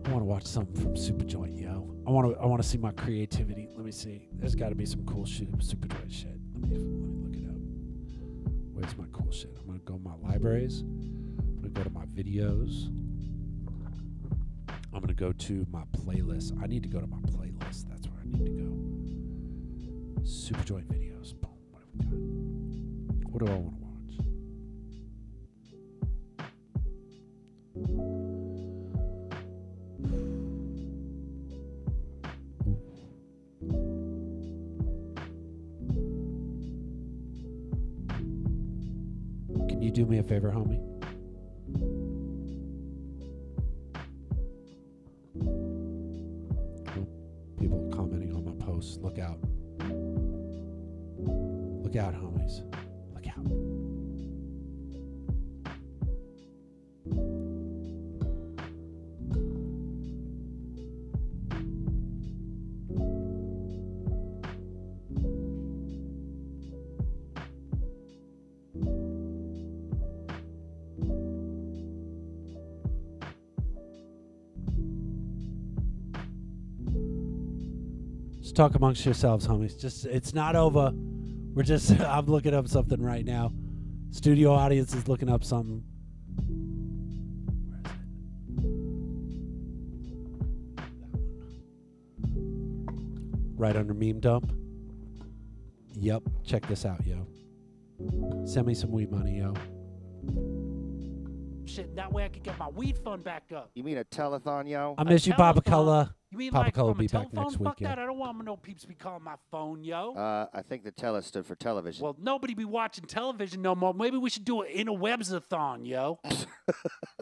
I want to watch something from Super Joint, yo. I want to see my creativity. Let me see. There's got to be some cool shit, Super Joint shit. Let me look it up. Where's my cool shit? I'm gonna go to my libraries. I'm gonna go to my videos. I'm going to go to my playlist. I need to go to my playlist. That's where I need to go. Superjoint videos. Boom. What have we got? What do I want to watch? Can you do me a favor, homie? Just talk amongst yourselves, homies. Just, it's not over. We're just, I'm looking up something right now. Studio audience is looking up something. Right under meme dump. Yep, check this out, yo. Send me some weed money, yo. Shit, that way I could get my weed fund back up. You mean a telethon, yo? I miss you, Papa Cola. You mean Papa Cola will be back next week, yo. Fuck that, I don't want no peeps be calling my phone, yo. I think the tele stood for television. Well, nobody be watching television no more. Maybe we should do an interwebs-a-thon, yo.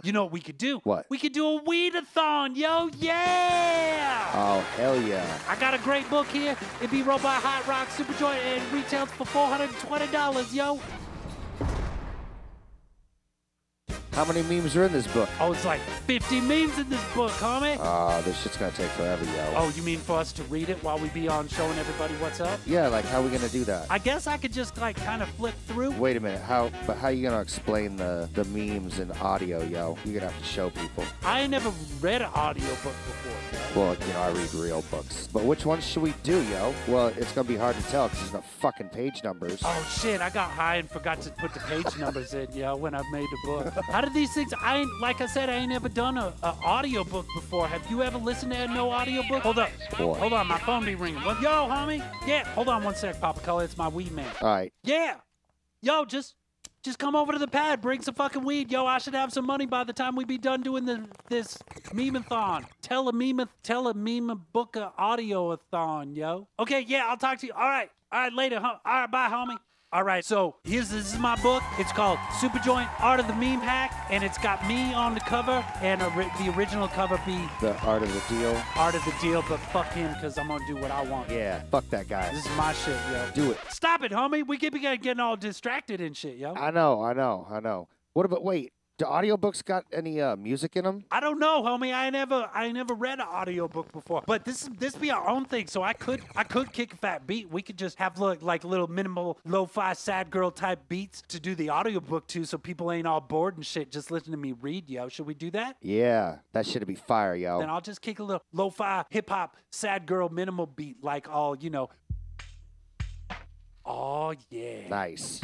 You know what we could do? What? We could do a weed-a-thon, yo, yeah! Oh, hell yeah. I got a great book here. It be run by Hot Rock Super Joint and retails for $420, yo. How many memes are in this book? Oh, it's like 50 memes in this book, homie. Oh, this shit's gonna take forever, yo. Oh, you mean for us to read it while we be on showing everybody what's up? Yeah, like, how are we gonna do that? I guess I could just, like, kind of flip through. Wait a minute, how are you gonna explain the memes in audio, yo? You're gonna have to show people. I ain't never read an audio book before, yo. Well, you know, I read real books. But which ones should we do, yo? Well, it's gonna be hard to tell because there's no fucking page numbers. Oh, shit, I got high and forgot to put the page numbers in, yo, when I made the book. How do these things, I ain't, like I said, I ain't ever done a audio book before. Have you ever listened to no audio book? Hold up. Boy. Hold on, my phone be ringing. Well, yo, homie. Yeah, hold on one sec, Papa Cola. It's my weed man. All right. Yeah. Yo, just come over to the pad. Bring some fucking weed. Yo, I should have some money by the time we be done doing this meme-a-thon. Tele-meme-book-a-audio-a-thon, yo. Okay, yeah, I'll talk to you. All right. All right, later. All right, bye, homie. All right, so this is my book. It's called Superjoint Art of the Meme Hack, and it's got me on the cover, and the original cover be... The Art of the Deal? Art of the Deal, but fuck him, because I'm going to do what I want. Yeah, fuck that guy. This is my shit, yo. Do it. Stop it, homie. We keep getting all distracted and shit, yo. I know. What about... Wait. Do audiobooks got any music in them? I don't know, homie. I ain't never read an audiobook before. But this be our own thing, so I could kick a fat beat. We could just have like little minimal lo-fi sad girl type beats to do the audiobook to, so people ain't all bored and shit. Just listen to me read, yo. Should we do that? Yeah, that shit'd be fire, yo. Then I'll just kick a little lo-fi hip hop sad girl minimal beat, like all, you know. Oh yeah. Nice.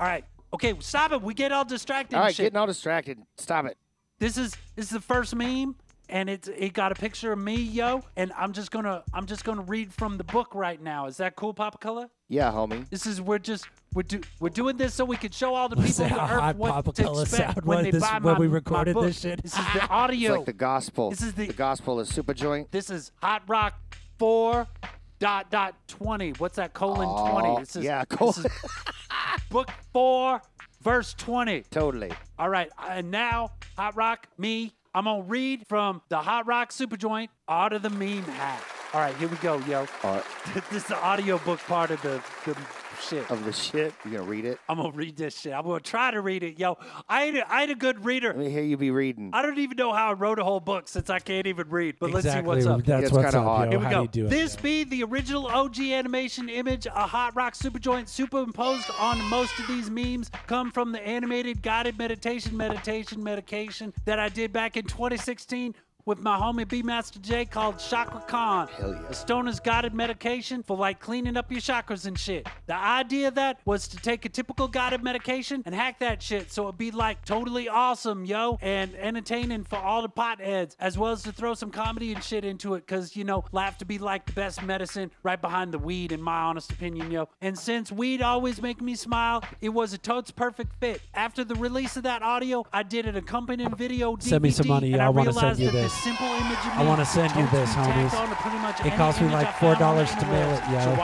All right. Okay, stop it. We get all distracted. All right, getting all distracted. Stop it. This is the first meme, and it got a picture of me, yo. And I'm just gonna read from the book right now. Is that cool, Papa Cola? Yeah, homie. We're doing this so we can show all the people on the earth what to expect when we recorded this shit. This is the audio. It's like the gospel. This is the gospel is Superjoint. This is Hot Rock 4.20. What's that? Colon 20. This is, yeah, colon. This is, Book 4, verse 20. Totally. All right, and now, Hot Rock, me, I'm going to read from the Hot Rock Superjoint, Art of the Meme Hack. All right, here we go, yo. This is the audiobook part of the shit. Of the shit? You going to read it? I'm going to read this shit. I'm going to try to read it, yo. I ain't a good reader. Let me hear you be reading. I don't even know how I wrote a whole book since I can't even read, but exactly. Let's see what's up. That's what's kind of hard. Here we go. This be the original OG animation image, a Hot Rock Superjoint superimposed on most of these memes, come from the animated guided meditation that I did back in 2016. With my homie B Master J called Chakra Khan. Hell yeah. The stoner's guided medication for like cleaning up your chakras and shit. The idea of that was to take a typical guided medication and hack that shit so it'd be like totally awesome, yo, and entertaining for all the potheads, as well as to throw some comedy and shit into it, cause you know, laugh to be like the best medicine right behind the weed in my honest opinion, yo. And since weed always make me smile, it was a totes perfect fit. After the release of that audio, I did an accompanying video DVD. Send me some money, and I wanna send you this. Simple image of me. I want to send you this, homies. It costs me like $4 to mail it, yo.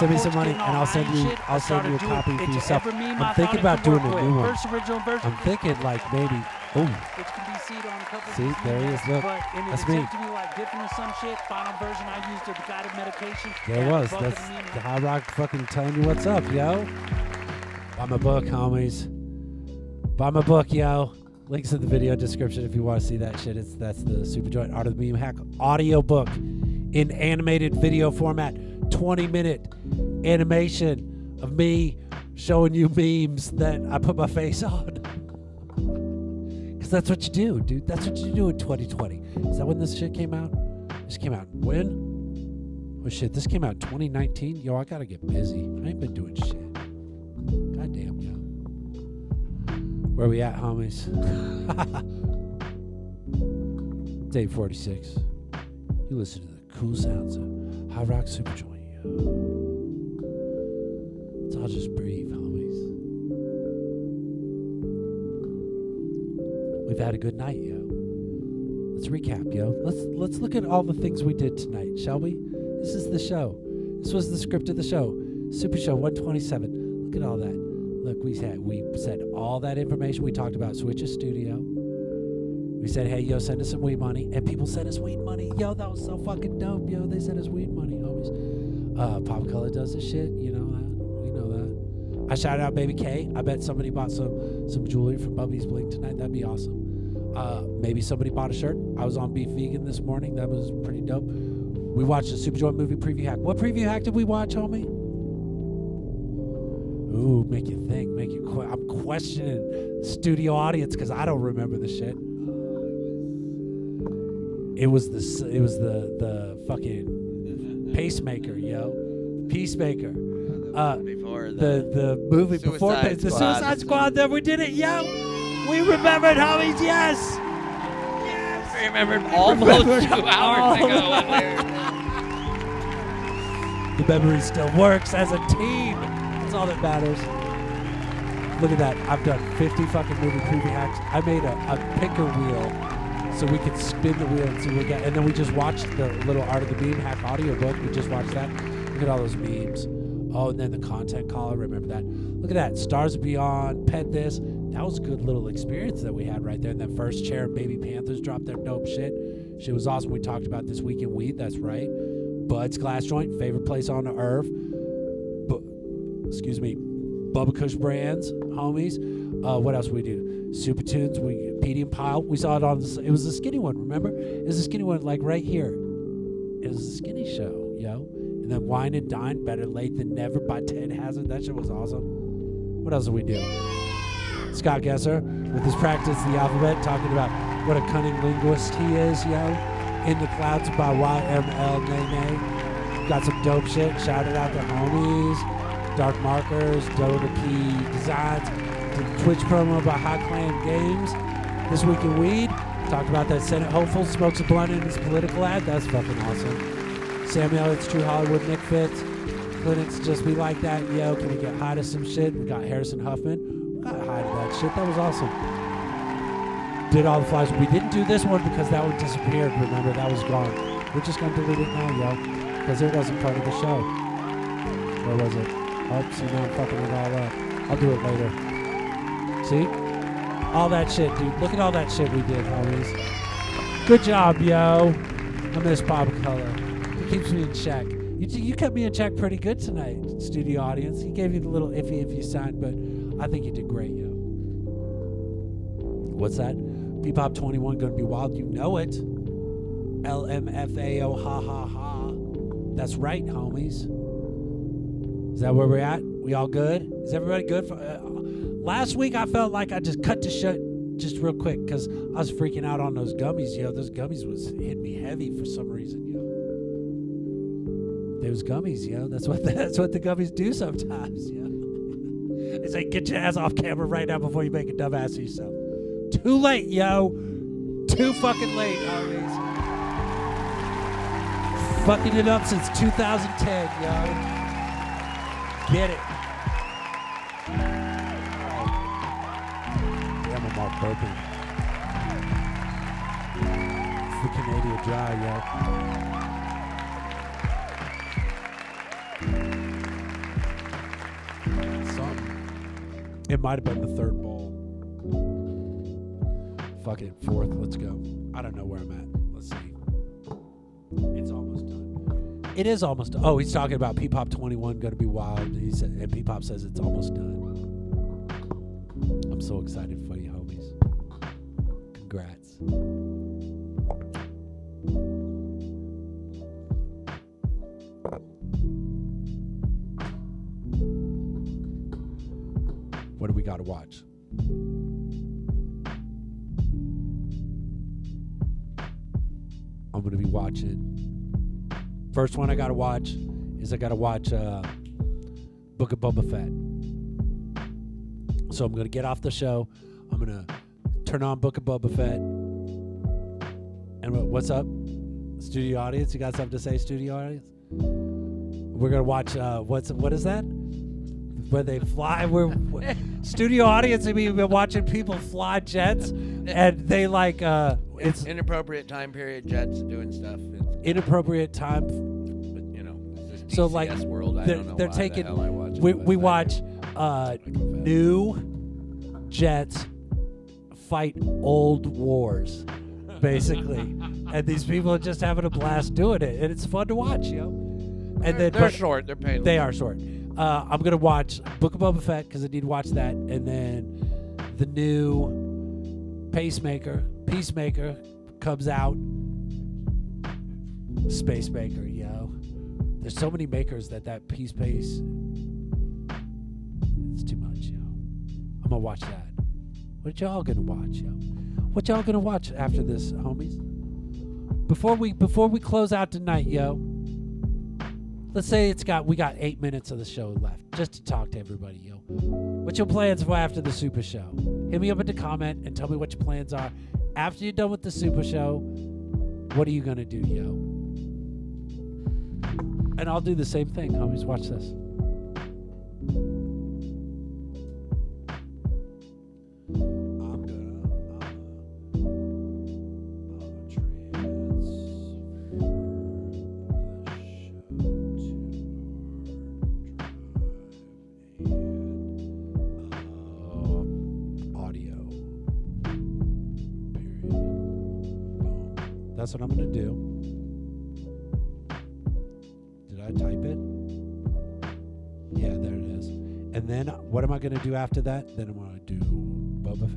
Send me some money, and I'll send you a copy for yourself. I'm thinking about doing a new one. I'm thinking like maybe, see, there he is, look. That's me. There it was. That's the High Rock fucking telling you what's up, yo. Buy my book, homies. Buy my book, yo. Links in the video description if you want to see that shit. That's the Superjoint Art of the Meme Hack audiobook in animated video format. 20-minute animation of me showing you memes that I put my face on. Because that's what you do, dude. That's what you do in 2020. Is that when this shit came out? This came out when? Oh shit, this came out 2019. Yo, I gotta get busy. I ain't been doing shit. Goddamn, yo. Where we at, homies? Day 46. You listen to the cool sounds of Hot Rock Super Joint. It's all just breathe, homies. We've had a good night, yo. Let's recap, yo. Let's look at all the things we did tonight, shall we? This is the show. This was the script of the show. Super Show 127. Look at all that. Look, we said all that information. We talked about Switch's studio. We said, hey, yo, send us some weed money. And people sent us weed money. Yo, that was so fucking dope, yo. They sent us weed money, homies. Papa Cola does this shit. You know that. We know that. I shouted out Baby K. I bet somebody bought some jewelry from Bubby's Bling tonight. That'd be awesome. Maybe somebody bought a shirt. I was on Beef Vegan this morning. That was pretty dope. We watched the Super Joint movie preview hack. What preview hack did we watch, homie? Ooh, make you think. Make you. I'm questioning the studio audience because I don't remember the shit. It was the fucking Pacemaker, yo, Peacemaker. The movie before the Suicide Squad. Then we did it, yo. We remembered, homies. Yes. Yes. We remembered almost 2 hours ago. The memory still works as a team. That's all that matters. Look at that. I've done 50 fucking movie preview hacks. I made a picker wheel so we could spin the wheel and see what we got. And then we just watched the little Art of the Meme hack audiobook. We just watched that. Look at all those memes. Oh, and then the content caller. Remember that. Look at that. Stars Beyond, Pet This. That was a good little experience that we had right there. And that first chair, Baby Panthers dropped their dope shit. Shit was awesome. We talked about This Week in Weed. That's right. Bud's Glass Joint, favorite place on the earth. Bubba Kush Brands, homies. What else we do? Super Tunes, P-Pop Pyle. We saw it on. It was a skinny one, remember? It was a skinny one, like right here. It was a skinny show, yo. And then Wine and Dine, Better Late Than Never by Ted Hazard. That shit was awesome. What else did we do? Scott Gesser with his practice the alphabet, talking about what a cunning linguist he is, yo. In the Clouds by YML Nene. Got some dope shit. Shouted out to homies. Dark Markers, Dodokey Designs. Did Twitch promo by Hot Clan Games. This Week in Weed. Talked about that Senate hopeful. Smokes a blunt in his political ad. That's fucking awesome. Sam Elliott's True Hollywood, Nick Fitz. Clinics Just Be Like That. Yo, can we get high to some shit? We got Harrison Huffman. We got high to that shit. That was awesome. Did all the flies. We didn't do this one because that one disappeared, remember? That was gone. We're just going to delete it now, yo, because it wasn't part of the show. Where was it? Oops, and now I'm fucking it all up. I'll do it later. See? All that shit, dude. Look at all that shit we did, homies. Good job, yo. I miss Papa Cola. He keeps me in check. You kept me in check pretty good tonight, studio audience. He gave you the little iffy sign, but I think you did great, yo. What's that? P-Pop 21 gonna be wild, you know it. LMFAO, ha ha ha. That's right, homies. Is that where we're at? We all good? Is everybody good? Last week I felt like I just cut to shit just real quick because I was freaking out on those gummies, yo. Those gummies was hitting me heavy for some reason, yo. Those gummies, yo. That's what the gummies do sometimes, yo. They say, get your ass off camera right now before you make a dumb ass of yourself. Too late, yo. Too fucking late, always. Fucking it up since 2010, yo. Get it. Damn, I'm all burping. It's the Canadian Dry, yo. Something. It might have been the third bowl. Fuck it, fourth, let's go. I don't know where I'm at. Let's see. It's almost done. It is almost done. Oh, he's talking about P-Pop 21 gonna be wild. He said, and P-Pop says it's almost done. I'm so excited for you, homies. Congrats. What do we gotta watch? I'm going to be watching First one I gotta watch is Book of Boba Fett. So I'm gonna get off the show. I'm gonna turn on Book of Boba Fett. And what's up, studio audience? You got something to say, studio audience? We're gonna watch. What is that? Where they fly? Studio audience. I mean, we've been watching people fly jets, and they like. It's inappropriate time period. Jets doing stuff. It's inappropriate time. But, you know, it's just so DCS like world. I don't know they're why taking. The hell I watch it, we watch new jets fight old wars, basically, and these people are just having a blast doing it, and it's fun to watch, yo. And they're short. They're painless. They are short. I'm going to watch Book of Boba Fett because I need to watch that. And then the new Peacemaker comes out. Space Maker, yo. There's so many makers that Peace. It's too much, yo. I'm going to watch that. What y'all going to watch, yo? What y'all going to watch after this, homies? Before we close out tonight, yo. Let's say we got 8 minutes of the show left just to talk to everybody, yo. What's your plans for after the Super Show? Hit me up in the comment and tell me what your plans are. After you're done with the Super Show, what are you going to do, yo? And I'll do the same thing, homies. Watch this. That's what I'm going to do. Did I type it? Yeah, there it is. And then what am I going to do after that? Then I'm going to do Boba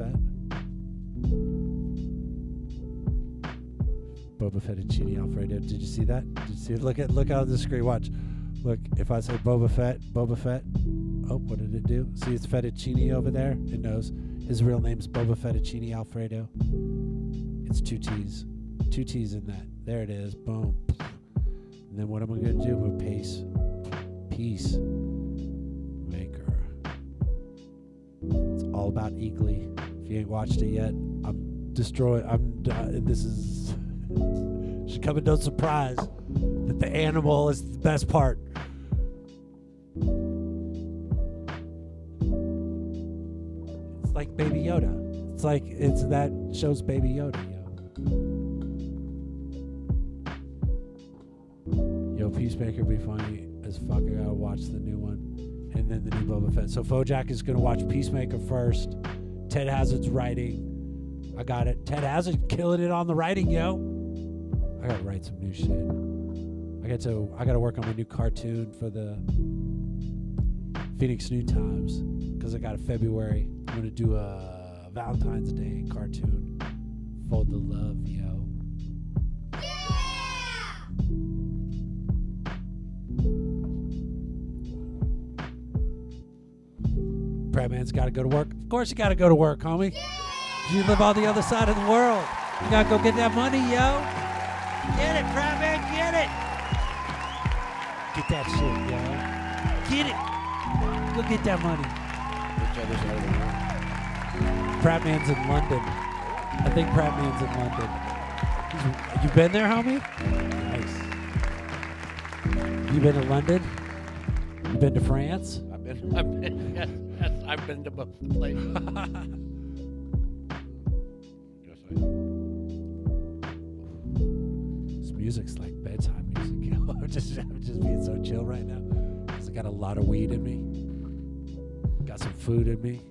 Fett and Chini Alfredo. Did you see that? Did you see it? Look out of the screen. Watch. Look, if I say Boba Fett. Oh, what did it do? See, it's Fettuccini over there. It knows. His real name's Boba Fettuccini Alfredo. It's two T's. Two T's in that. There it is. Boom. And then what am I going to do with Peacemaker? It's all about Eagly. If you ain't watched it yet, I'm destroyed. This is... should come as no surprise that the animal is the best part. It's like Baby Yoda. It's that show's Baby Yoda. Peacemaker be funny as fuck. I gotta watch the new one and then the new Boba Fett. So BoJack is gonna watch Peacemaker first. Ted Hazard's writing. I got it. Ted Hazard killing it on the writing, yo. I gotta write some new shit. I gotta work on my new cartoon for the Phoenix New Times because I got a February. I'm gonna do a Valentine's Day cartoon. For the love, yo. Pratt Man's got to go to work. Of course you got to go to work, homie. Yeah! You live on the other side of the world. You got to go get that money, yo. Get it, Pratt Man, get it. Get that shit, yo. Get it. Go get that money. Which other side of the world? Pratt Man's in London. I think Pratt Man's in London. You been there, homie? Nice. You been to London? You been to France? I've been, yes. I've been to both the places. This music's like bedtime music. I'm just being so chill right now. Cause I got a lot of weed in me. Got some food in me.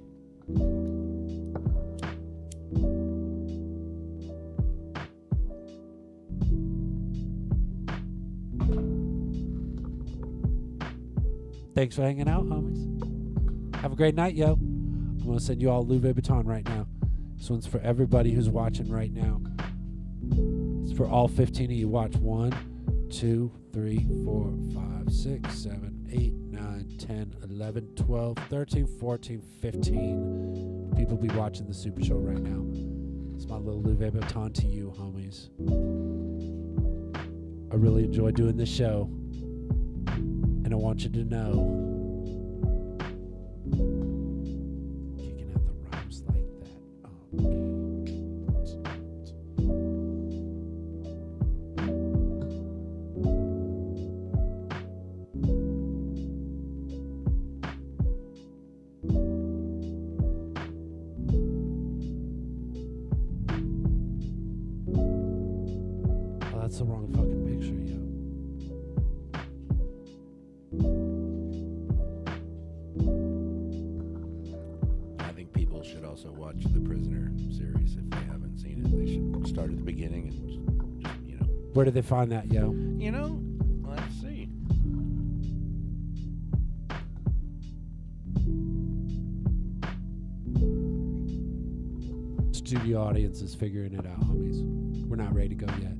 Thanks for hanging out, homies. Have a great night, yo. I'm going to send you all Louis Vuitton right now. This one's for everybody who's watching right now. It's for all 15 of you. Watch 1, 2, 3, 4, 5, 6, 7, 8, 9, 10, 11, 12, 13, 14, 15. People be watching the Super Show right now. It's my little Louis Vuitton to you, homies. I really enjoy doing this show, and I want you to know. Where did they find that, yo? You know, let's see. Studio audience is figuring it out, homies. We're not ready to go yet.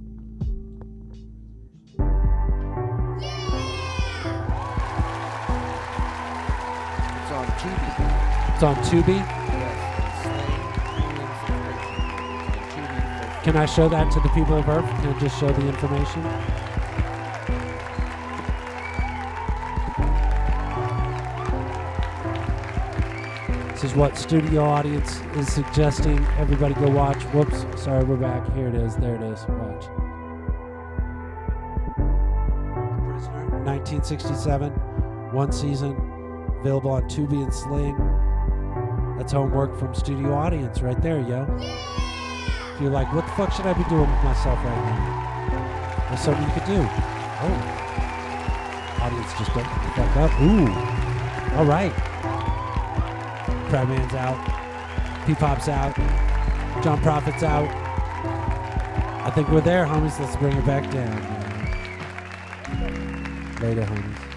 Yeah! It's on Tubi. It's on Tubi? Yes. Can I show that to the people of Earth? Can I just show the information? This is what studio audience is suggesting. Everybody go watch. Whoops. Sorry, we're back. Here it is. There it is. Watch. 1967. One season. Available on Tubi and Sling. That's homework from studio audience right there, yo. Yeah. If you're like, what the fuck should I be doing with myself right now? There's something you could do. Oh. Audience just don't pick back up. Ooh. All right. Pratt Man's out. P-Pop's out. John Prophet's out. I think we're there, homies. Let's bring it back down. Later, homies.